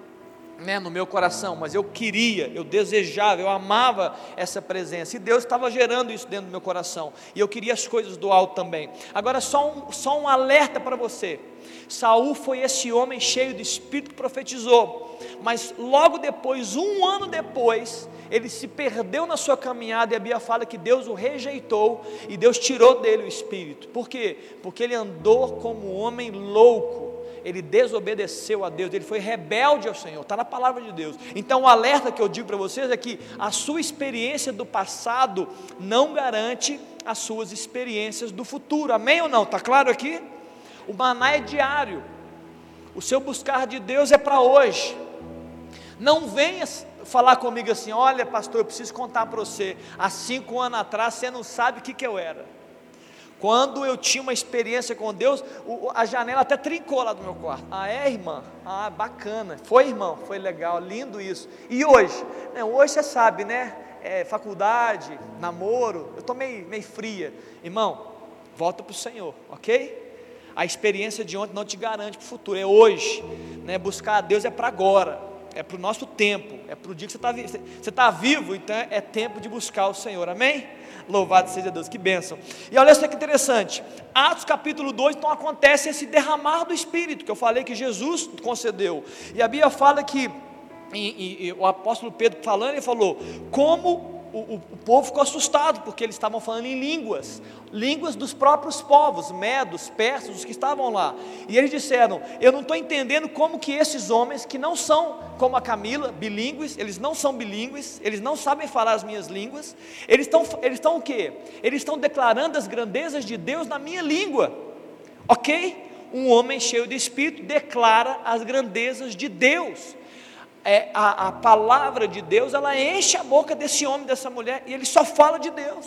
né, no meu coração, mas eu queria, eu desejava, eu amava essa presença, e Deus estava gerando isso dentro do meu coração, e eu queria as coisas do alto também. Agora só um alerta para você, Saul foi esse homem cheio de Espírito que profetizou, mas logo depois, um ano depois, ele se perdeu na sua caminhada, e a Bíblia fala que Deus o rejeitou, e Deus tirou dele o Espírito. Por quê? Porque ele andou como um homem louco, ele desobedeceu a Deus, ele foi rebelde ao Senhor, está na palavra de Deus. Então o alerta que eu digo para vocês é que a sua experiência do passado não garante as suas experiências do futuro, amém ou não? Está claro aqui? O maná é diário, o seu buscar de Deus é para hoje. Não venha falar comigo assim, olha pastor, eu preciso contar para você, há 5 anos atrás você não sabe o que eu era, quando eu tinha uma experiência com Deus, a janela até trincou lá do meu quarto. Ah é irmã? Ah bacana, foi irmão, foi legal, lindo isso, e hoje? Não, hoje você sabe né, faculdade, namoro, eu estou meio fria, irmão, volta para o Senhor, ok? A experiência de ontem não te garante para o futuro, é hoje, né? Buscar a Deus é para agora, é para o nosso tempo, é para o dia que você está vivo, então é tempo de buscar o Senhor, amém? Louvado seja Deus, que bênção. E olha só que interessante, Atos capítulo 2, então acontece esse derramar do Espírito, que eu falei que Jesus concedeu, e a Bíblia fala que, o apóstolo Pedro falando, ele falou, como o povo ficou assustado, porque eles estavam falando em línguas dos próprios povos, medos, persas, os que estavam lá, e eles disseram, eu não estou entendendo como que esses homens, que não são como a Camila, bilíngues, eles não são bilíngues, eles não sabem falar as minhas línguas, eles estão o quê? Eles estão declarando as grandezas de Deus na minha língua, ok? Um homem cheio de Espírito declara as grandezas de Deus, a palavra de Deus, ela enche a boca desse homem, dessa mulher, e ele só fala de Deus,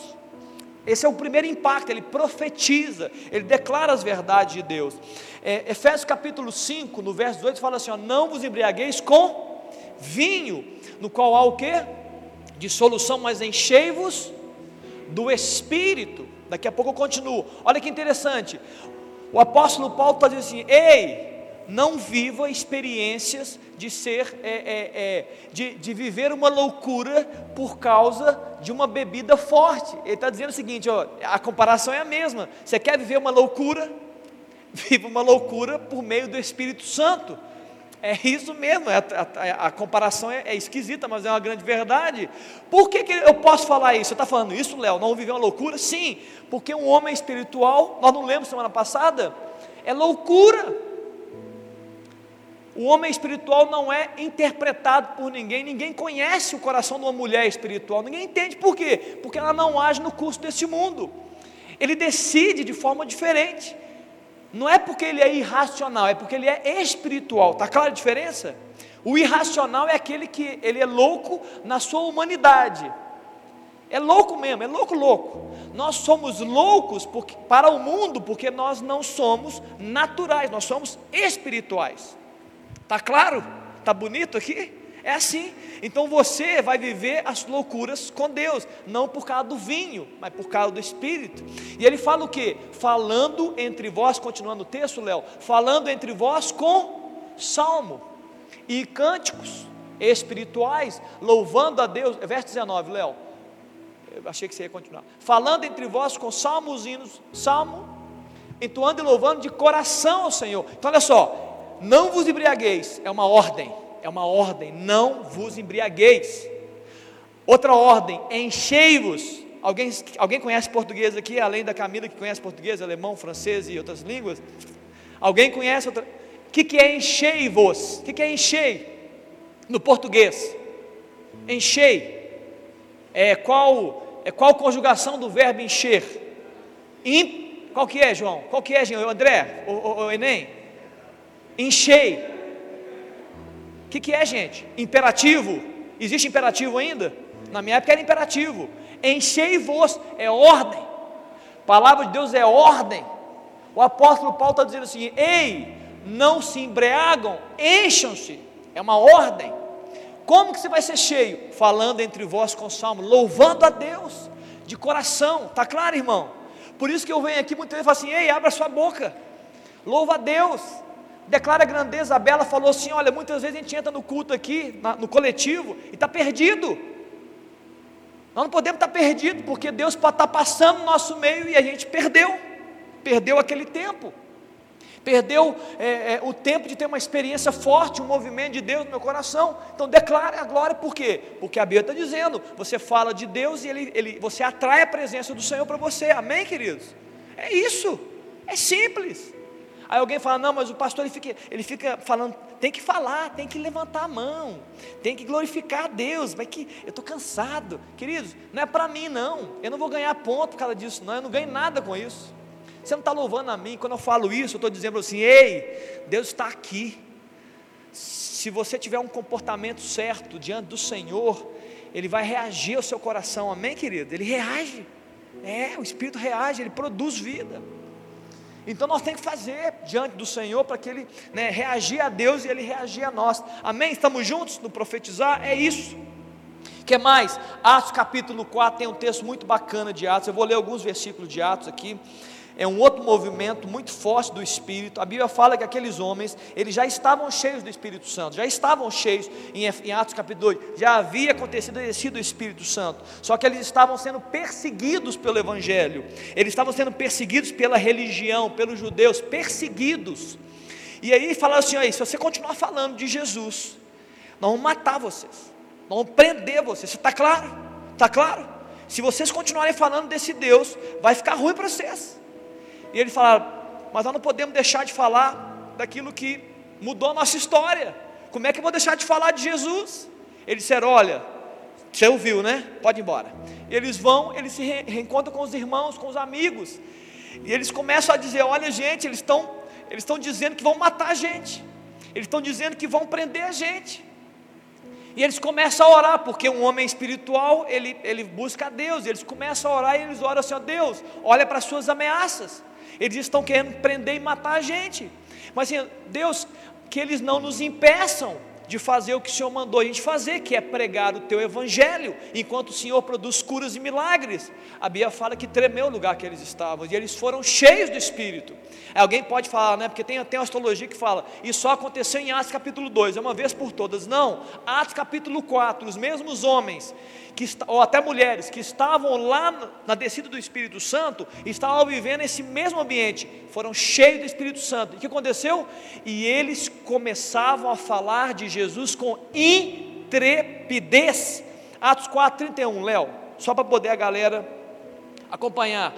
Esse é o primeiro impacto, ele profetiza, ele declara as verdades de Deus. Efésios capítulo 5, no verso 8, fala assim, ó, não vos embriagueis com vinho, no qual há o quê? Dissolução, mas enchei-vos do Espírito. Daqui a pouco eu continuo. Olha que interessante, o apóstolo Paulo está dizendo assim, ei, não viva experiências de ser, de viver uma loucura por causa de uma bebida forte. Ele está dizendo o seguinte, ó, a comparação é a mesma, você quer viver uma loucura? Viva uma loucura por meio do Espírito Santo. É isso mesmo, a comparação é esquisita, mas é uma grande verdade. Por que eu posso falar isso? Você está falando isso, Léo? Não viver uma loucura? Sim, porque um homem espiritual, nós não lemos semana passada, é loucura. O homem espiritual não é interpretado por ninguém, ninguém conhece o coração de uma mulher espiritual, ninguém entende por quê, porque ela não age no curso desse mundo, ele decide de forma diferente, não é porque ele é irracional, é porque ele é espiritual, está clara a diferença? O irracional é aquele que ele é louco na sua humanidade, é louco mesmo, é louco, nós somos loucos para o mundo, porque nós não somos naturais, nós somos espirituais. Está claro? Está bonito aqui? É assim, então você vai viver as loucuras com Deus, não por causa do vinho, mas por causa do Espírito. E ele fala o quê? Falando entre vós, continuando o texto, Léo, falando entre vós com salmo e cânticos espirituais, louvando a Deus, verso 19, Léo, eu achei que você ia continuar, falando entre vós com salmos, hinos, salmo, entoando e louvando de coração ao Senhor. Então olha só, não vos embriagueis, é uma ordem, não vos embriagueis. Outra ordem, enchei-vos. Alguém conhece português aqui, além da Camila que conhece português, alemão, francês e outras línguas? Alguém conhece outra? O que é enchei-vos? O que é enchei? No português, enchei, qual conjugação do verbo encher? Qual que é, João? Qual que é, André? O Enem? Enchei, o que é, gente? Imperativo, existe imperativo ainda? Na minha época era imperativo. Enchei-vos, é ordem, a palavra de Deus é ordem. O apóstolo Paulo está dizendo assim, ei, não se embriagam, encham-se, é uma ordem. Como que você vai ser cheio? Falando entre vós com salmo, louvando a Deus, de coração, está claro, irmão? Por isso que eu venho aqui, muitas vezes falo assim, ei, abra sua boca, louva a Deus, declara a grandeza. A Bela falou assim, olha, muitas vezes a gente entra no culto aqui, no coletivo, e está perdido. Nós não podemos estar perdidos, porque Deus pode estar passando no nosso meio, e a gente perdeu aquele tempo, perdeu o tempo de ter uma experiência forte, um movimento de Deus no meu coração. Então declara a glória, por quê? Porque a Bíblia está dizendo, você fala de Deus, e você atrai a presença do Senhor para você, amém, queridos? É isso, é simples. Aí alguém fala, não, mas o pastor ele fica falando, tem que falar, tem que levantar a mão, tem que glorificar a Deus, mas que eu estou cansado, queridos, não é para mim não, eu não vou ganhar ponto por causa disso não, eu não ganho nada com isso, você não está louvando a mim. Quando eu falo isso, eu estou dizendo assim, ei, Deus está aqui, se você tiver um comportamento certo diante do Senhor, Ele vai reagir ao seu coração, amém, querido? Ele reage, o Espírito reage, Ele produz vida. Então nós temos que fazer diante do Senhor, para que Ele reagir a Deus e Ele reagir a nós, amém? Estamos juntos no profetizar? É isso. O que mais? Atos capítulo 4, tem um texto muito bacana de Atos, eu vou ler alguns versículos de Atos aqui. É um outro movimento muito forte do Espírito. A Bíblia fala que aqueles homens, eles já estavam cheios do Espírito Santo, já estavam cheios em Atos capítulo 2, já havia acontecido a descida do Espírito Santo, só que eles estavam sendo perseguidos pelo Evangelho, eles estavam sendo perseguidos pela religião, pelos judeus, perseguidos, e aí falaram assim, se você continuar falando de Jesus, nós vamos matar vocês, nós vamos prender vocês, está claro? Está claro? Se vocês continuarem falando desse Deus, vai ficar ruim para vocês. E eles falaram, mas nós não podemos deixar de falar daquilo que mudou a nossa história, como é que eu vou deixar de falar de Jesus? Eles disseram, olha, você ouviu, né? Pode ir embora. Eles vão, eles se reencontram com os irmãos, com os amigos, e eles começam a dizer, olha gente, eles estão dizendo que vão matar a gente, eles estão dizendo que vão prender a gente, e eles começam a orar, porque um homem espiritual, ele busca a Deus, eles começam a orar, e eles oram assim: ó Deus, olha para as suas ameaças, eles estão querendo prender e matar a gente, mas assim, Deus, que eles não nos impeçam de fazer o que o Senhor mandou a gente fazer, que é pregar o teu evangelho, enquanto o Senhor produz curas e milagres. A Bíblia fala que tremeu o lugar que eles estavam, e eles foram cheios do Espírito. Alguém pode falar, né, porque tem astrologia que fala, isso só aconteceu em Atos capítulo 2, é uma vez por todas. Não, Atos capítulo 4, os mesmos homens, ou até mulheres, que estavam lá na descida do Espírito Santo, estavam vivendo esse mesmo ambiente, foram cheios do Espírito Santo. E o que aconteceu? E eles começavam a falar de Jesus com intrepidez. Atos 4:31, Léo, só para poder a galera acompanhar.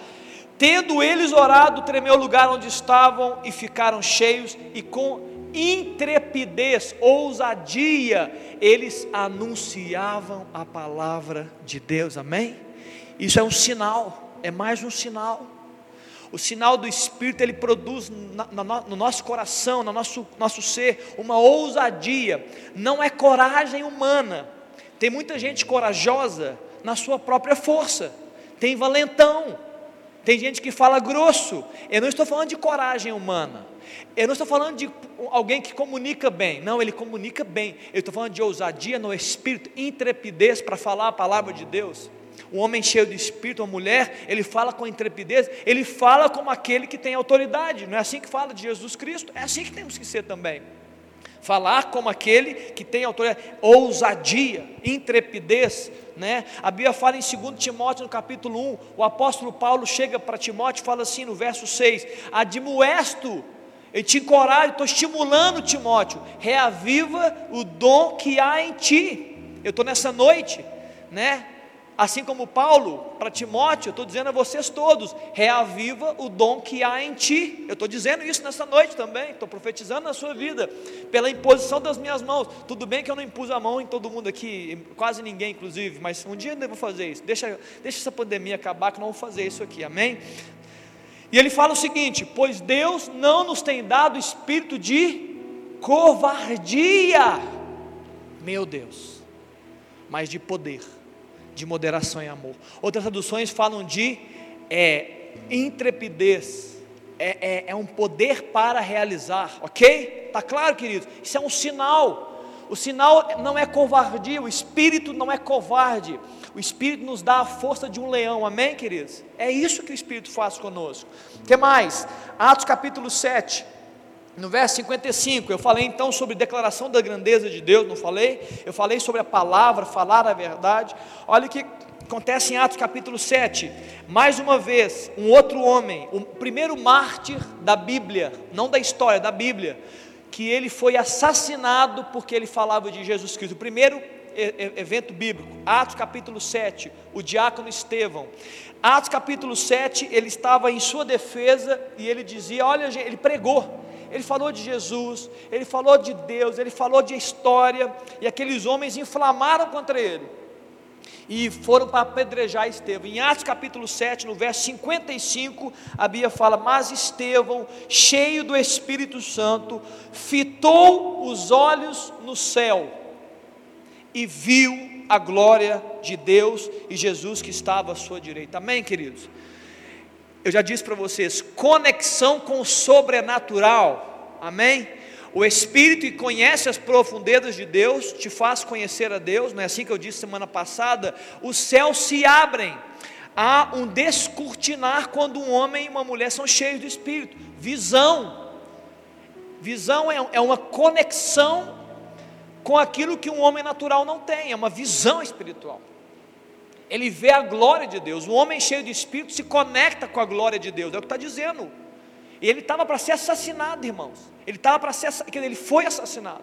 Tendo eles orado, tremeu o lugar onde estavam e ficaram cheios, e com intrepidez, ousadia, eles anunciavam a palavra de Deus. Amém? Isso é um sinal, é mais um sinal. O sinal do Espírito, ele produz no nosso coração, no nosso ser, uma ousadia. Não é coragem humana. Tem muita gente corajosa na sua própria força, tem valentão, tem gente que fala grosso. Eu não estou falando de coragem humana, eu não estou falando de alguém que comunica bem, não, ele comunica bem. Eu estou falando de ousadia no Espírito, intrepidez para falar a palavra de Deus. Um homem cheio de Espírito, uma mulher, ele fala com intrepidez, ele fala como aquele que tem autoridade. Não é assim que fala de Jesus Cristo? É assim que temos que ser também, falar como aquele que tem autoridade, ousadia, intrepidez, né? A Bíblia fala em 2 Timóteo no capítulo 1, o apóstolo Paulo chega para Timóteo e fala assim no verso 6, admoesto, eu te encorajo, estou estimulando Timóteo, reaviva o dom que há em ti. Eu estou nessa noite, né? Assim como Paulo, para Timóteo, eu estou dizendo a vocês todos, reaviva o dom que há em ti. Eu estou dizendo isso nessa noite também, estou profetizando na sua vida, pela imposição das minhas mãos. Tudo bem que eu não impus a mão em todo mundo aqui, quase ninguém inclusive, mas um dia eu devo fazer isso. Deixa essa pandemia acabar, que não vou fazer isso aqui, amém? E ele fala o seguinte: pois Deus não nos tem dado espírito de covardia, meu Deus, mas de poder, de moderação e amor. Outras traduções falam de intrepidez, é um poder para realizar, ok? Está claro, queridos? Isso é um sinal. O sinal não é covardia, o Espírito não é covarde, o Espírito nos dá a força de um leão, amém, queridos? É isso que o Espírito faz conosco. O que mais? Atos capítulo 7, no verso 55, eu falei então sobre declaração da grandeza de Deus, não falei? Eu falei sobre a palavra, falar a verdade. Olha o que acontece em Atos capítulo 7, mais uma vez, um outro homem, o primeiro mártir da Bíblia, não da história, da Bíblia, que ele foi assassinado porque ele falava de Jesus Cristo. O primeiro evento bíblico, Atos capítulo 7, o diácono Estevão. Atos capítulo 7, ele estava em sua defesa, e ele dizia, olha, ele pregou, ele falou de Jesus, ele falou de Deus, ele falou de história, e aqueles homens inflamaram contra ele, e foram para apedrejar Estevão. Em Atos capítulo 7, no verso 55, a Bíblia fala, mas Estevão, cheio do Espírito Santo, fitou os olhos no céu, e viu a glória de Deus, e Jesus que estava à sua direita. Amém, queridos? Eu já disse para vocês, conexão com o sobrenatural, amém? O Espírito que conhece as profundezas de Deus, te faz conhecer a Deus, não é assim que eu disse semana passada? Os céus se abrem, há um descortinar quando um homem e uma mulher são cheios do Espírito. Visão é uma conexão com aquilo que um homem natural não tem, é uma visão espiritual. Ele vê a glória de Deus. O homem cheio de Espírito se conecta com a glória de Deus, é o que está dizendo. Ele estava para ser assassinado, irmãos. Ele foi assassinado.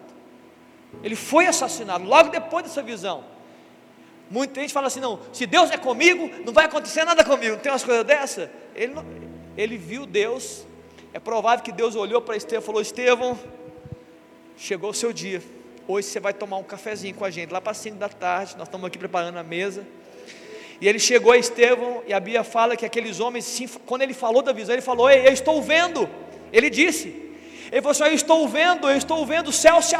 Ele foi assassinado logo depois dessa visão. Muita gente fala assim: não, se Deus é comigo, não vai acontecer nada comigo. Não tem umas coisas dessa? Ele viu Deus. É provável que Deus olhou para Estevão e falou: Estevão, chegou o seu dia. Hoje você vai tomar um cafezinho com a gente, lá para 5 da tarde. Nós estamos aqui preparando a mesa. E ele chegou a Estevão, e a Bíblia fala que aqueles homens, quando ele falou da visão, ele falou: ei, eu estou vendo. Ele disse, Ele falou assim: eu estou vendo, os céus se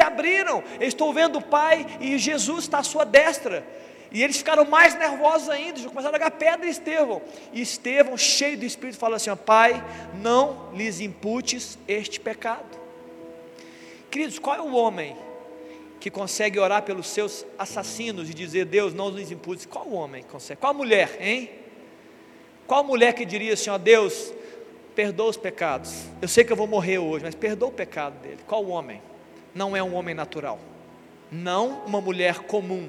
abriram, eu estou vendo o Pai e Jesus está à sua destra. E eles ficaram mais nervosos ainda, já começaram a jogar pedra em Estevão. E Estevão, cheio do Espírito, falou assim: Pai, não lhes imputes este pecado. Queridos, qual é o homem que consegue orar pelos seus assassinos e dizer: Deus, não lhes imputes? Qual o homem que consegue? Qual a mulher, hein? Qual a mulher que diria assim: ó Deus, perdoa os pecados, eu sei que eu vou morrer hoje, mas perdoa o pecado dele? Qual o homem? Não é um homem natural, não uma mulher comum,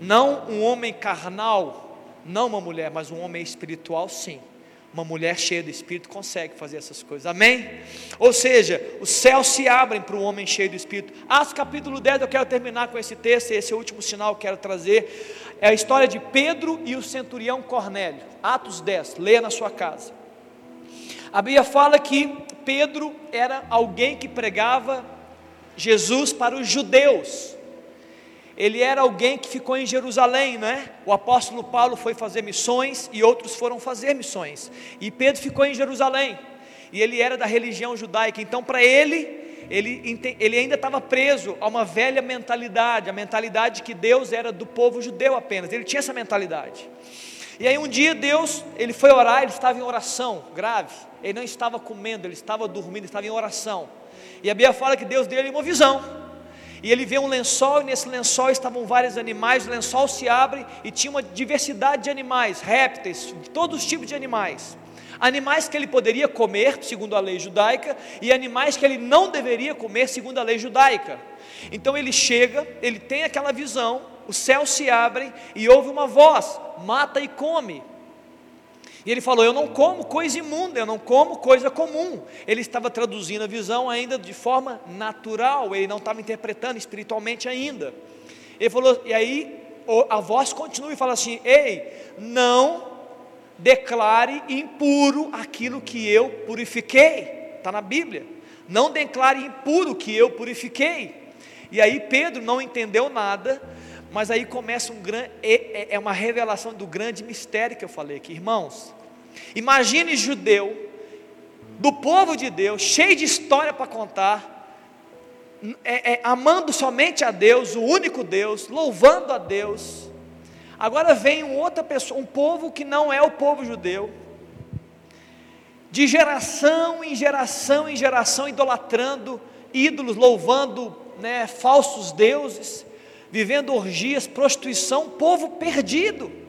não um homem carnal, não uma mulher, mas um homem espiritual, sim. Uma mulher cheia do Espírito consegue fazer essas coisas, amém? Ou seja, os céus se abrem para o homem cheio do Espírito. Atos capítulo 10, eu quero terminar com esse texto, esse é o último sinal que eu quero trazer, é a história de Pedro e o centurião Cornélio. Atos 10, leia na sua casa. A Bíblia fala que Pedro era alguém que pregava Jesus para os judeus. Ele era alguém que ficou em Jerusalém, né? O apóstolo Paulo foi fazer missões e outros foram fazer missões, e Pedro ficou em Jerusalém, e ele era da religião judaica. Então para ele ainda estava preso a uma velha mentalidade, a mentalidade que Deus era do povo judeu apenas. Ele tinha essa mentalidade. E aí um dia ele foi orar, ele estava em oração grave, ele não estava comendo, ele estava dormindo, ele estava em oração, e a Bíblia fala que Deus deu-lhe uma visão. E ele vê um lençol, e nesse lençol estavam vários animais. O lençol se abre e tinha uma diversidade de animais, répteis, todos os tipos de animais. Animais que ele poderia comer, segundo a lei judaica, e animais que ele não deveria comer, segundo a lei judaica. Então ele chega, ele tem aquela visão, os céus se abrem e ouve uma voz: mata e come. E ele falou: eu não como coisa imunda, eu não como coisa comum. Ele estava traduzindo a visão ainda de forma natural, ele não estava interpretando espiritualmente ainda. Ele falou, e aí a voz continua e fala assim: ei, não declare impuro aquilo que eu purifiquei. Está na Bíblia, não declare impuro o que eu purifiquei. E aí Pedro não entendeu nada, mas aí começa uma revelação do grande mistério que eu falei aqui, irmãos. Imagine judeu, do povo de Deus, cheio de história para contar, amando somente a Deus, o único Deus, louvando a Deus. Agora vem outra pessoa, um povo que não é o povo judeu, de geração em geração em geração, idolatrando ídolos, louvando, né, falsos deuses, vivendo orgias, prostituição, povo perdido.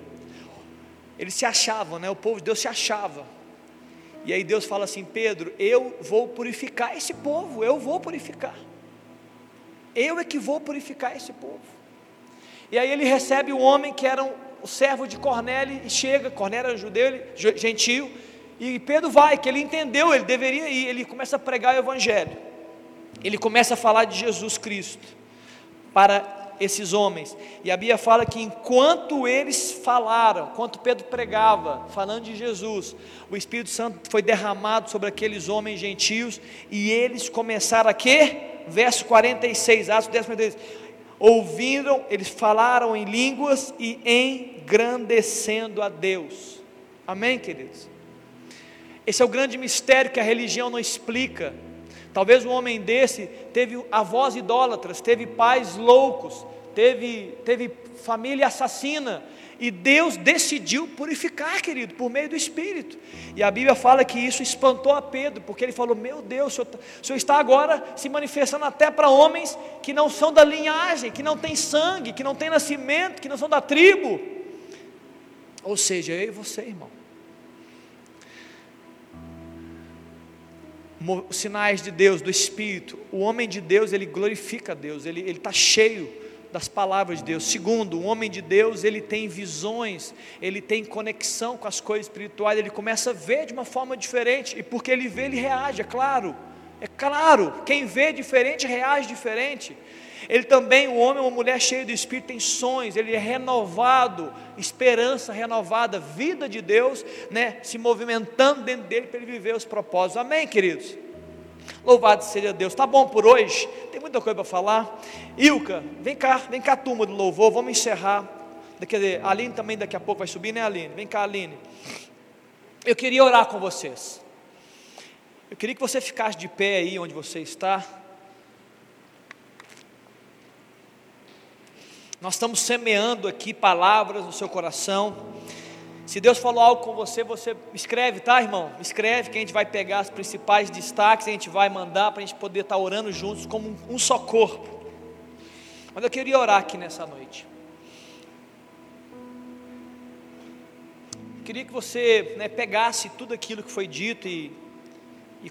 Eles se achavam, né? O povo de Deus se achava. E aí Deus fala assim: Pedro, eu vou purificar esse povo, eu é que vou purificar esse povo. E aí ele recebe o homem que era o servo de Cornélio, e chega. Cornélio era judeu, gentil, e Pedro vai, que ele entendeu, ele deveria ir. Ele começa a pregar o evangelho, ele começa a falar de Jesus Cristo para esses homens. E a Bíblia fala que enquanto eles falaram, enquanto Pedro pregava, falando de Jesus, o Espírito Santo foi derramado sobre aqueles homens gentios, e eles começaram a quê? Verso 46, Atos 10, 46, ouviram, eles falaram em línguas e engrandecendo a Deus. Amém, queridos? Esse é o grande mistério que a religião não explica. Talvez um homem desse teve avós idólatras, teve pais loucos, teve família assassina, e Deus decidiu purificar, querido, por meio do Espírito. E a Bíblia fala que isso espantou a Pedro, porque ele falou: meu Deus, o Senhor está agora se manifestando até para homens que não são da linhagem, que não tem sangue, que não tem nascimento, que não são da tribo. Ou seja, eu e você, irmão, os sinais de Deus, do Espírito. O homem de Deus, ele glorifica a Deus, ele está cheio das palavras de Deus. Segundo, o homem de Deus, ele tem visões, ele tem conexão com as coisas espirituais, ele começa a ver de uma forma diferente, e porque ele vê, ele reage, é claro, quem vê diferente, reage diferente. Ele também, o homem, uma mulher cheia do Espírito, tem sonhos, ele é renovado, esperança renovada, vida de Deus, né, se movimentando dentro dele, para ele viver os propósitos. Amém, queridos? Louvado seja Deus. Tá bom por hoje, tem muita coisa para falar. Ilka, vem cá turma do louvor, vamos encerrar. Quer dizer, a Aline também daqui a pouco vai subir, né, Aline? Vem cá, Aline, eu queria orar com vocês. Eu queria que você ficasse de pé aí onde você está. Nós estamos semeando aqui palavras no seu coração. Se Deus falou algo com você, você escreve, tá, irmão? Escreve, que a gente vai pegar os principais destaques, a gente vai mandar para a gente poder estar orando juntos como um só corpo. Mas eu queria orar aqui nessa noite. Eu queria que você, pegasse tudo aquilo que foi dito e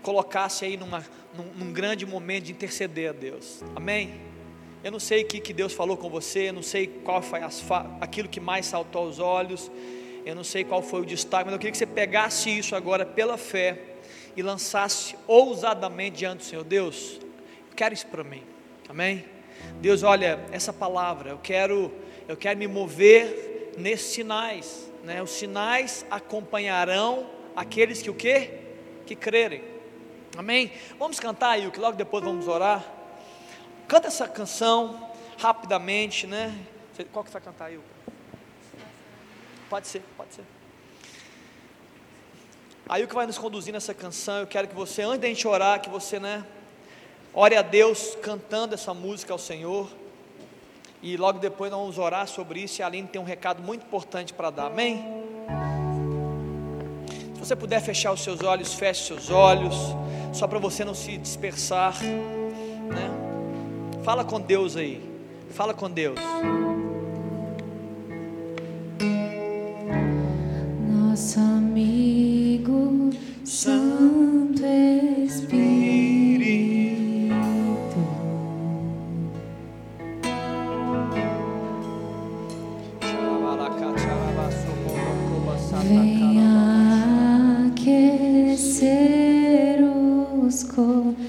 colocasse aí num grande momento de interceder a Deus. Amém? Eu não sei o que Deus falou com você, eu não sei qual foi aquilo que mais saltou aos olhos, eu não sei qual foi o destaque, mas eu queria que você pegasse isso agora pela fé e lançasse ousadamente diante do Senhor. Deus, eu quero isso para mim, amém? Deus, olha, essa palavra, eu quero me mover nesses sinais, Os sinais acompanharão aqueles que o quê? Que crerem, amém? Vamos cantar, Ilka, logo depois vamos orar. Canta essa canção rapidamente, Qual que você vai cantar aí? Pode ser. Aí o que vai nos conduzir nessa canção, eu quero que você, antes da gente orar, que você, ore a Deus cantando essa música ao Senhor. E logo depois nós vamos orar sobre isso. E a Aline tem um recado muito importante para dar, amém? Se você puder fechar os seus olhos, feche os seus olhos, só para você não se dispersar, Fala com Deus aí, fala com Deus. Nosso amigo Santo Espírito, venha aquecer os corações.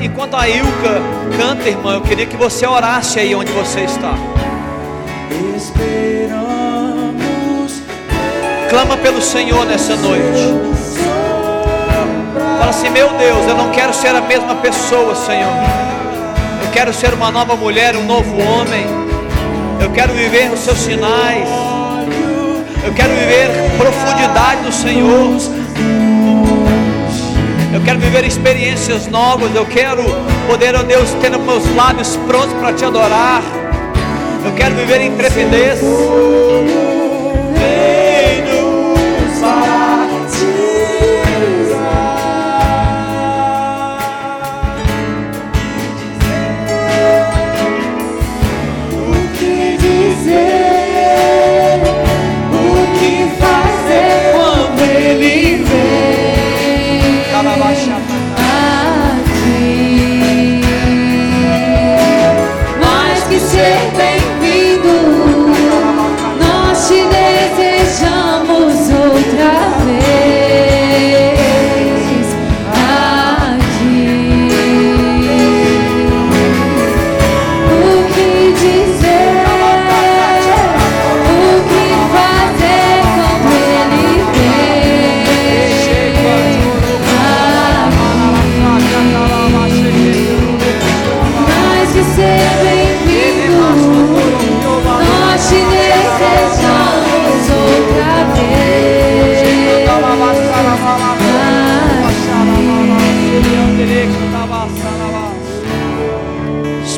Enquanto a Ilka canta, irmã, eu queria que você orasse aí onde você está. Esperamos. Clama pelo Senhor nessa noite. Fala assim, meu Deus, eu não quero ser a mesma pessoa, Senhor. Eu quero ser uma nova mulher, um novo homem. Eu quero viver os seus sinais. Eu quero viver profundidade do Senhor. Eu quero viver experiências novas. Eu quero poder, ó Deus, ter meus lábios prontos para te adorar. Eu quero viver em trepidez.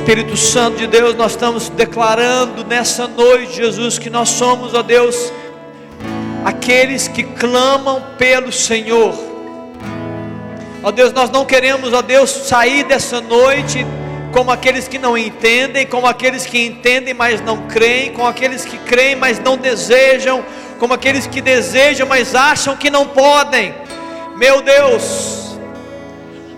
Espírito Santo de Deus, nós estamos declarando nessa noite, Jesus, que nós somos, ó Deus, aqueles que clamam pelo Senhor. Ó Deus, nós não queremos, ó Deus, sair dessa noite como aqueles que não entendem, como aqueles que entendem, mas não creem, como aqueles que creem, mas não desejam, como aqueles que desejam, mas acham que não podem. Meu Deus,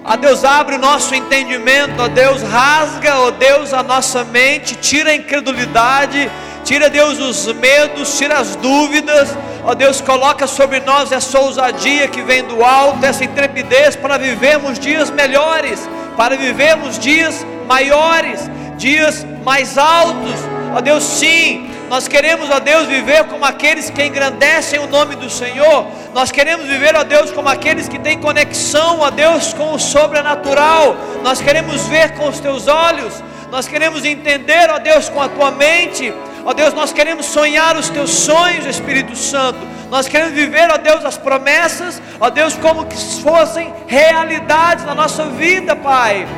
ó Deus, abre o nosso entendimento, ó Deus, rasga, ó Deus, a nossa mente, tira a incredulidade, tira, Deus, os medos, tira as dúvidas, ó Deus, coloca sobre nós essa ousadia que vem do alto, essa intrepidez para vivermos dias melhores, para vivermos dias maiores, dias mais altos. Ó Deus, sim, nós queremos, ó Deus, viver como aqueles que engrandecem o nome do Senhor. Nós queremos viver, ó Deus, como aqueles que têm conexão, ó Deus, com o sobrenatural. Nós queremos ver com os teus olhos, nós queremos entender, ó Deus, com a tua mente. Ó Deus, nós queremos sonhar os teus sonhos, Espírito Santo. Nós queremos viver, ó Deus, as promessas, ó Deus, como que fossem realidades na nossa vida, Pai.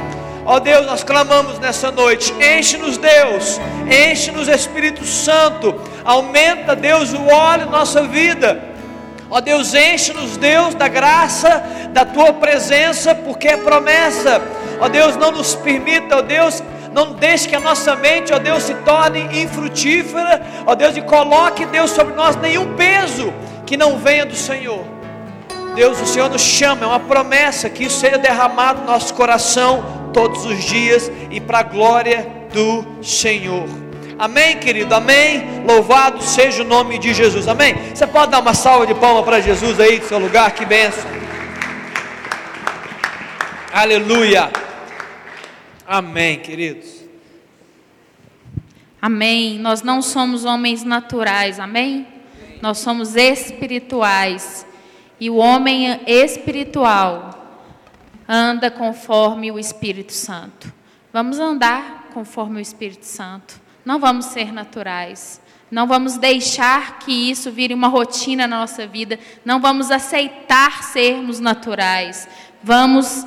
Ó Deus, nós clamamos nessa noite, enche-nos, Deus, enche-nos, Espírito Santo, aumenta, Deus, o óleo na nossa vida. Ó Deus, enche-nos, Deus, da graça, da tua presença, porque é promessa. Ó Deus, não nos permita, ó Deus, não deixe que a nossa mente, ó Deus, se torne infrutífera, ó Deus, e coloque, Deus, sobre nós nenhum peso que não venha do Senhor. Deus, o Senhor nos chama, é uma promessa que isso seja derramado no nosso coração todos os dias e para a glória do Senhor. Amém, querido? Amém? Louvado seja o nome de Jesus. Amém? Você pode dar uma salva de palmas para Jesus aí do seu lugar? Que bênção. Aleluia. Amém, queridos. Amém. Nós não somos homens naturais, amém? Amém. Nós somos espirituais. E o homem espiritual anda conforme o Espírito Santo. Vamos andar conforme o Espírito Santo. Não vamos ser naturais. Não vamos deixar que isso vire uma rotina na nossa vida. Não vamos aceitar sermos naturais. Vamos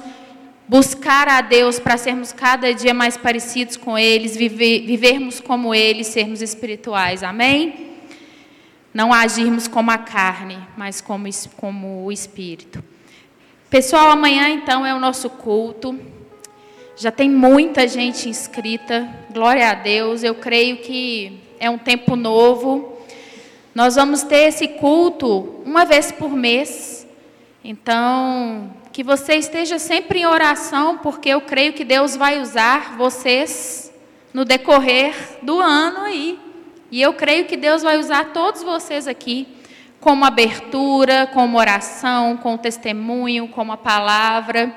buscar a Deus para sermos cada dia mais parecidos com eles, vivermos como eles, sermos espirituais, amém? Não agirmos como a carne, mas como o Espírito. Pessoal, amanhã então é o nosso culto, já tem muita gente inscrita, glória a Deus, eu creio que é um tempo novo. Nós vamos ter esse culto uma vez por mês, então que você esteja sempre em oração, porque eu creio que Deus vai usar vocês no decorrer do ano aí. E eu creio que Deus vai usar todos vocês aqui, como abertura, como oração, com testemunho, como a palavra.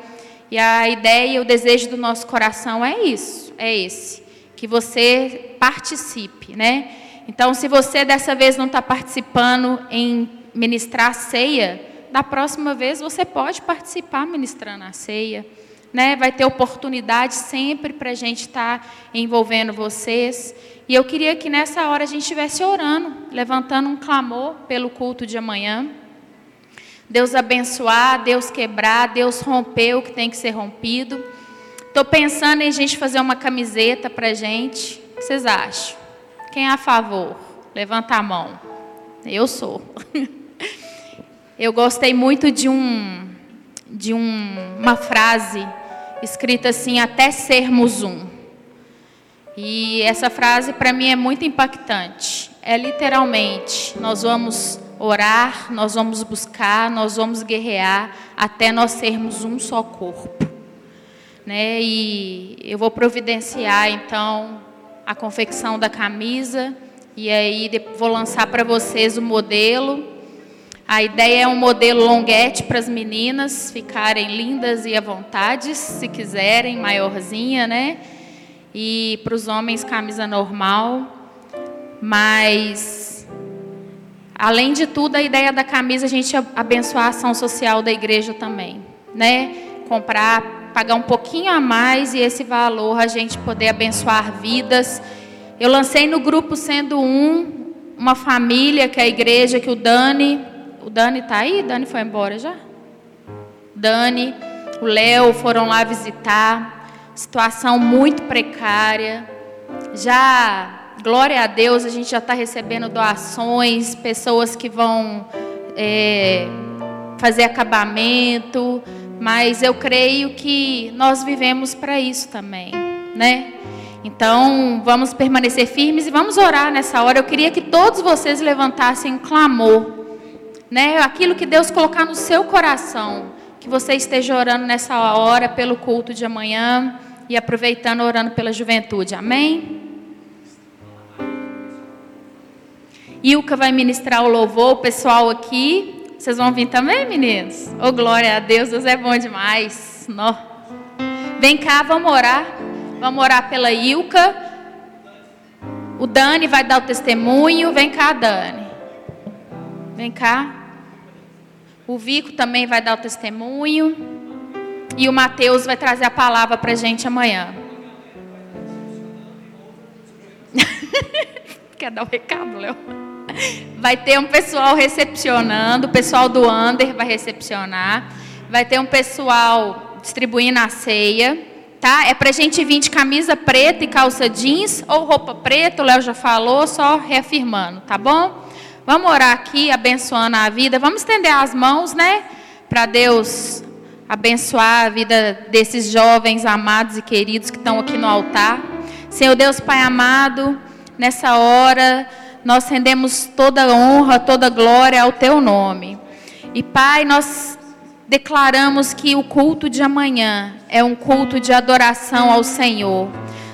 E a ideia, o desejo do nosso coração é isso, é esse, que você participe, né? Então, se você dessa vez não está participando em ministrar a ceia, da próxima vez você pode participar ministrando a ceia, né? Vai ter oportunidade sempre para a gente estar envolvendo vocês. E eu queria que nessa hora a gente estivesse orando, levantando um clamor pelo culto de amanhã. Deus abençoar, Deus quebrar, Deus romper o que tem que ser rompido. Estou pensando em a gente fazer uma camiseta para a gente. O que vocês acham? Quem é a favor? Levanta a mão. Eu sou. Eu gostei muito de uma frase escrita assim, até sermos um. E essa frase para mim é muito impactante. É literalmente, nós vamos orar, nós vamos buscar, nós vamos guerrear até nós sermos um só corpo, né? E eu vou providenciar então a confecção da camisa e aí vou lançar para vocês o modelo. A ideia é um modelo longuete para as meninas ficarem lindas e à vontade, se quiserem, maiorzinha, né? E para os homens, camisa normal. Mas, além de tudo, a ideia da camisa é a gente abençoar a ação social da igreja também, né? Comprar, pagar um pouquinho a mais e esse valor a gente poder abençoar vidas. Eu lancei no grupo Sendo Um, uma família que é a igreja, que o Dani... O Dani está aí? Dani foi embora já? Dani, o Léo foram lá visitar. situação muito precária. Já, glória a Deus, a gente já está recebendo doações, pessoas que vão fazer acabamento, mas eu creio que nós vivemos para isso também, né? Então, vamos permanecer firmes e vamos orar nessa hora. Eu queria que todos vocês levantassem um clamor, né? Aquilo que Deus colocar no seu coração, que você esteja orando nessa hora pelo culto de amanhã e aproveitando, orando pela juventude. Amém? Ilka vai ministrar o louvor, o pessoal aqui. Vocês vão vir também, meninos? Oh, glória a Deus, Deus é bom demais. Nó. Vem cá, vamos orar. Vamos orar pela Ilka. O Dani vai dar o testemunho. Vem cá, Dani. Vem cá. O Vico também vai dar o testemunho. E o Matheus vai trazer a palavra para a gente amanhã. Quer dar um recado, Léo? Vai ter um pessoal recepcionando, o pessoal do Under vai recepcionar. Vai ter um pessoal distribuindo a ceia, tá? É pra gente vir de camisa preta e calça jeans ou roupa preta, o Léo já falou, só reafirmando, tá bom? Vamos orar aqui, abençoando a vida. Vamos estender as mãos, né? Para Deus abençoar a vida desses jovens amados e queridos que estão aqui no altar. Senhor Deus, Pai amado, nessa hora nós rendemos toda honra, toda glória ao Teu nome. E, Pai, nós declaramos que o culto de amanhã é um culto de adoração ao Senhor.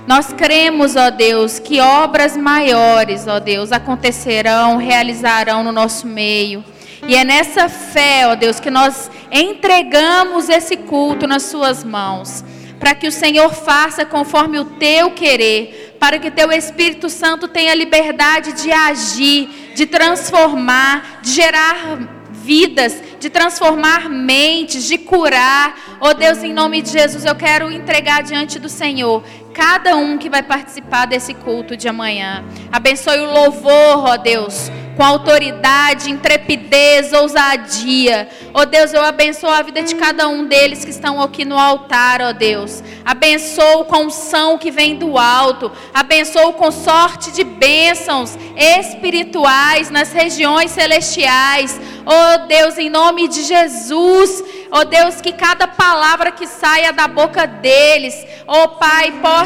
Nós cremos, ó Deus, que obras maiores, ó Deus, acontecerão, realizarão no nosso meio. E é nessa fé, ó Deus, que nós entregamos esse culto nas Suas mãos, para que o Senhor faça conforme o Teu querer, para que Teu Espírito Santo tenha liberdade de agir, de transformar, de gerar vidas, de transformar mentes, de curar. Oh Deus, em nome de Jesus, eu quero entregar diante do Senhor cada um que vai participar desse culto de amanhã. Abençoe o louvor, ó Deus, com autoridade, intrepidez, ousadia. Ó Deus, eu abençoo a vida de cada um deles que estão aqui no altar, ó Deus. Abençoo com unção que vem do alto. Abençoo com sorte de bênçãos espirituais nas regiões celestiais. Ó Deus, em nome de Jesus, ó Deus, que cada palavra que saia da boca deles, ó Pai, possa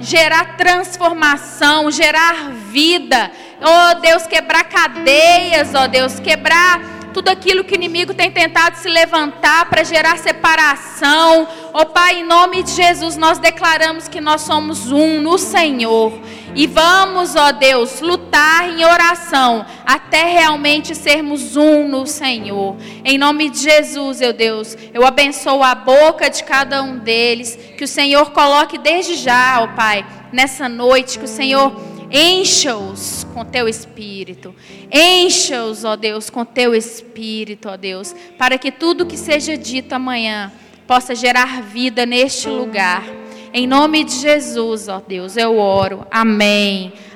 gerar transformação, gerar vida. Ó Deus, quebrar cadeias, ó Deus, quebrar tudo aquilo que o inimigo tem tentado se levantar para gerar separação. Ó Pai, em nome de Jesus, nós declaramos que nós somos um no Senhor. E vamos, ó Deus, lutar em oração até realmente sermos um no Senhor. Em nome de Jesus, meu Deus, eu abençoo a boca de cada um deles. Que o Senhor coloque desde já, ó Pai, nessa noite, que o Senhor encha-os com Teu Espírito. Encha-os, ó Deus, com Teu Espírito, ó Deus, para que tudo que seja dito amanhã possa gerar vida neste lugar. Em nome de Jesus, ó Deus, eu oro. Amém.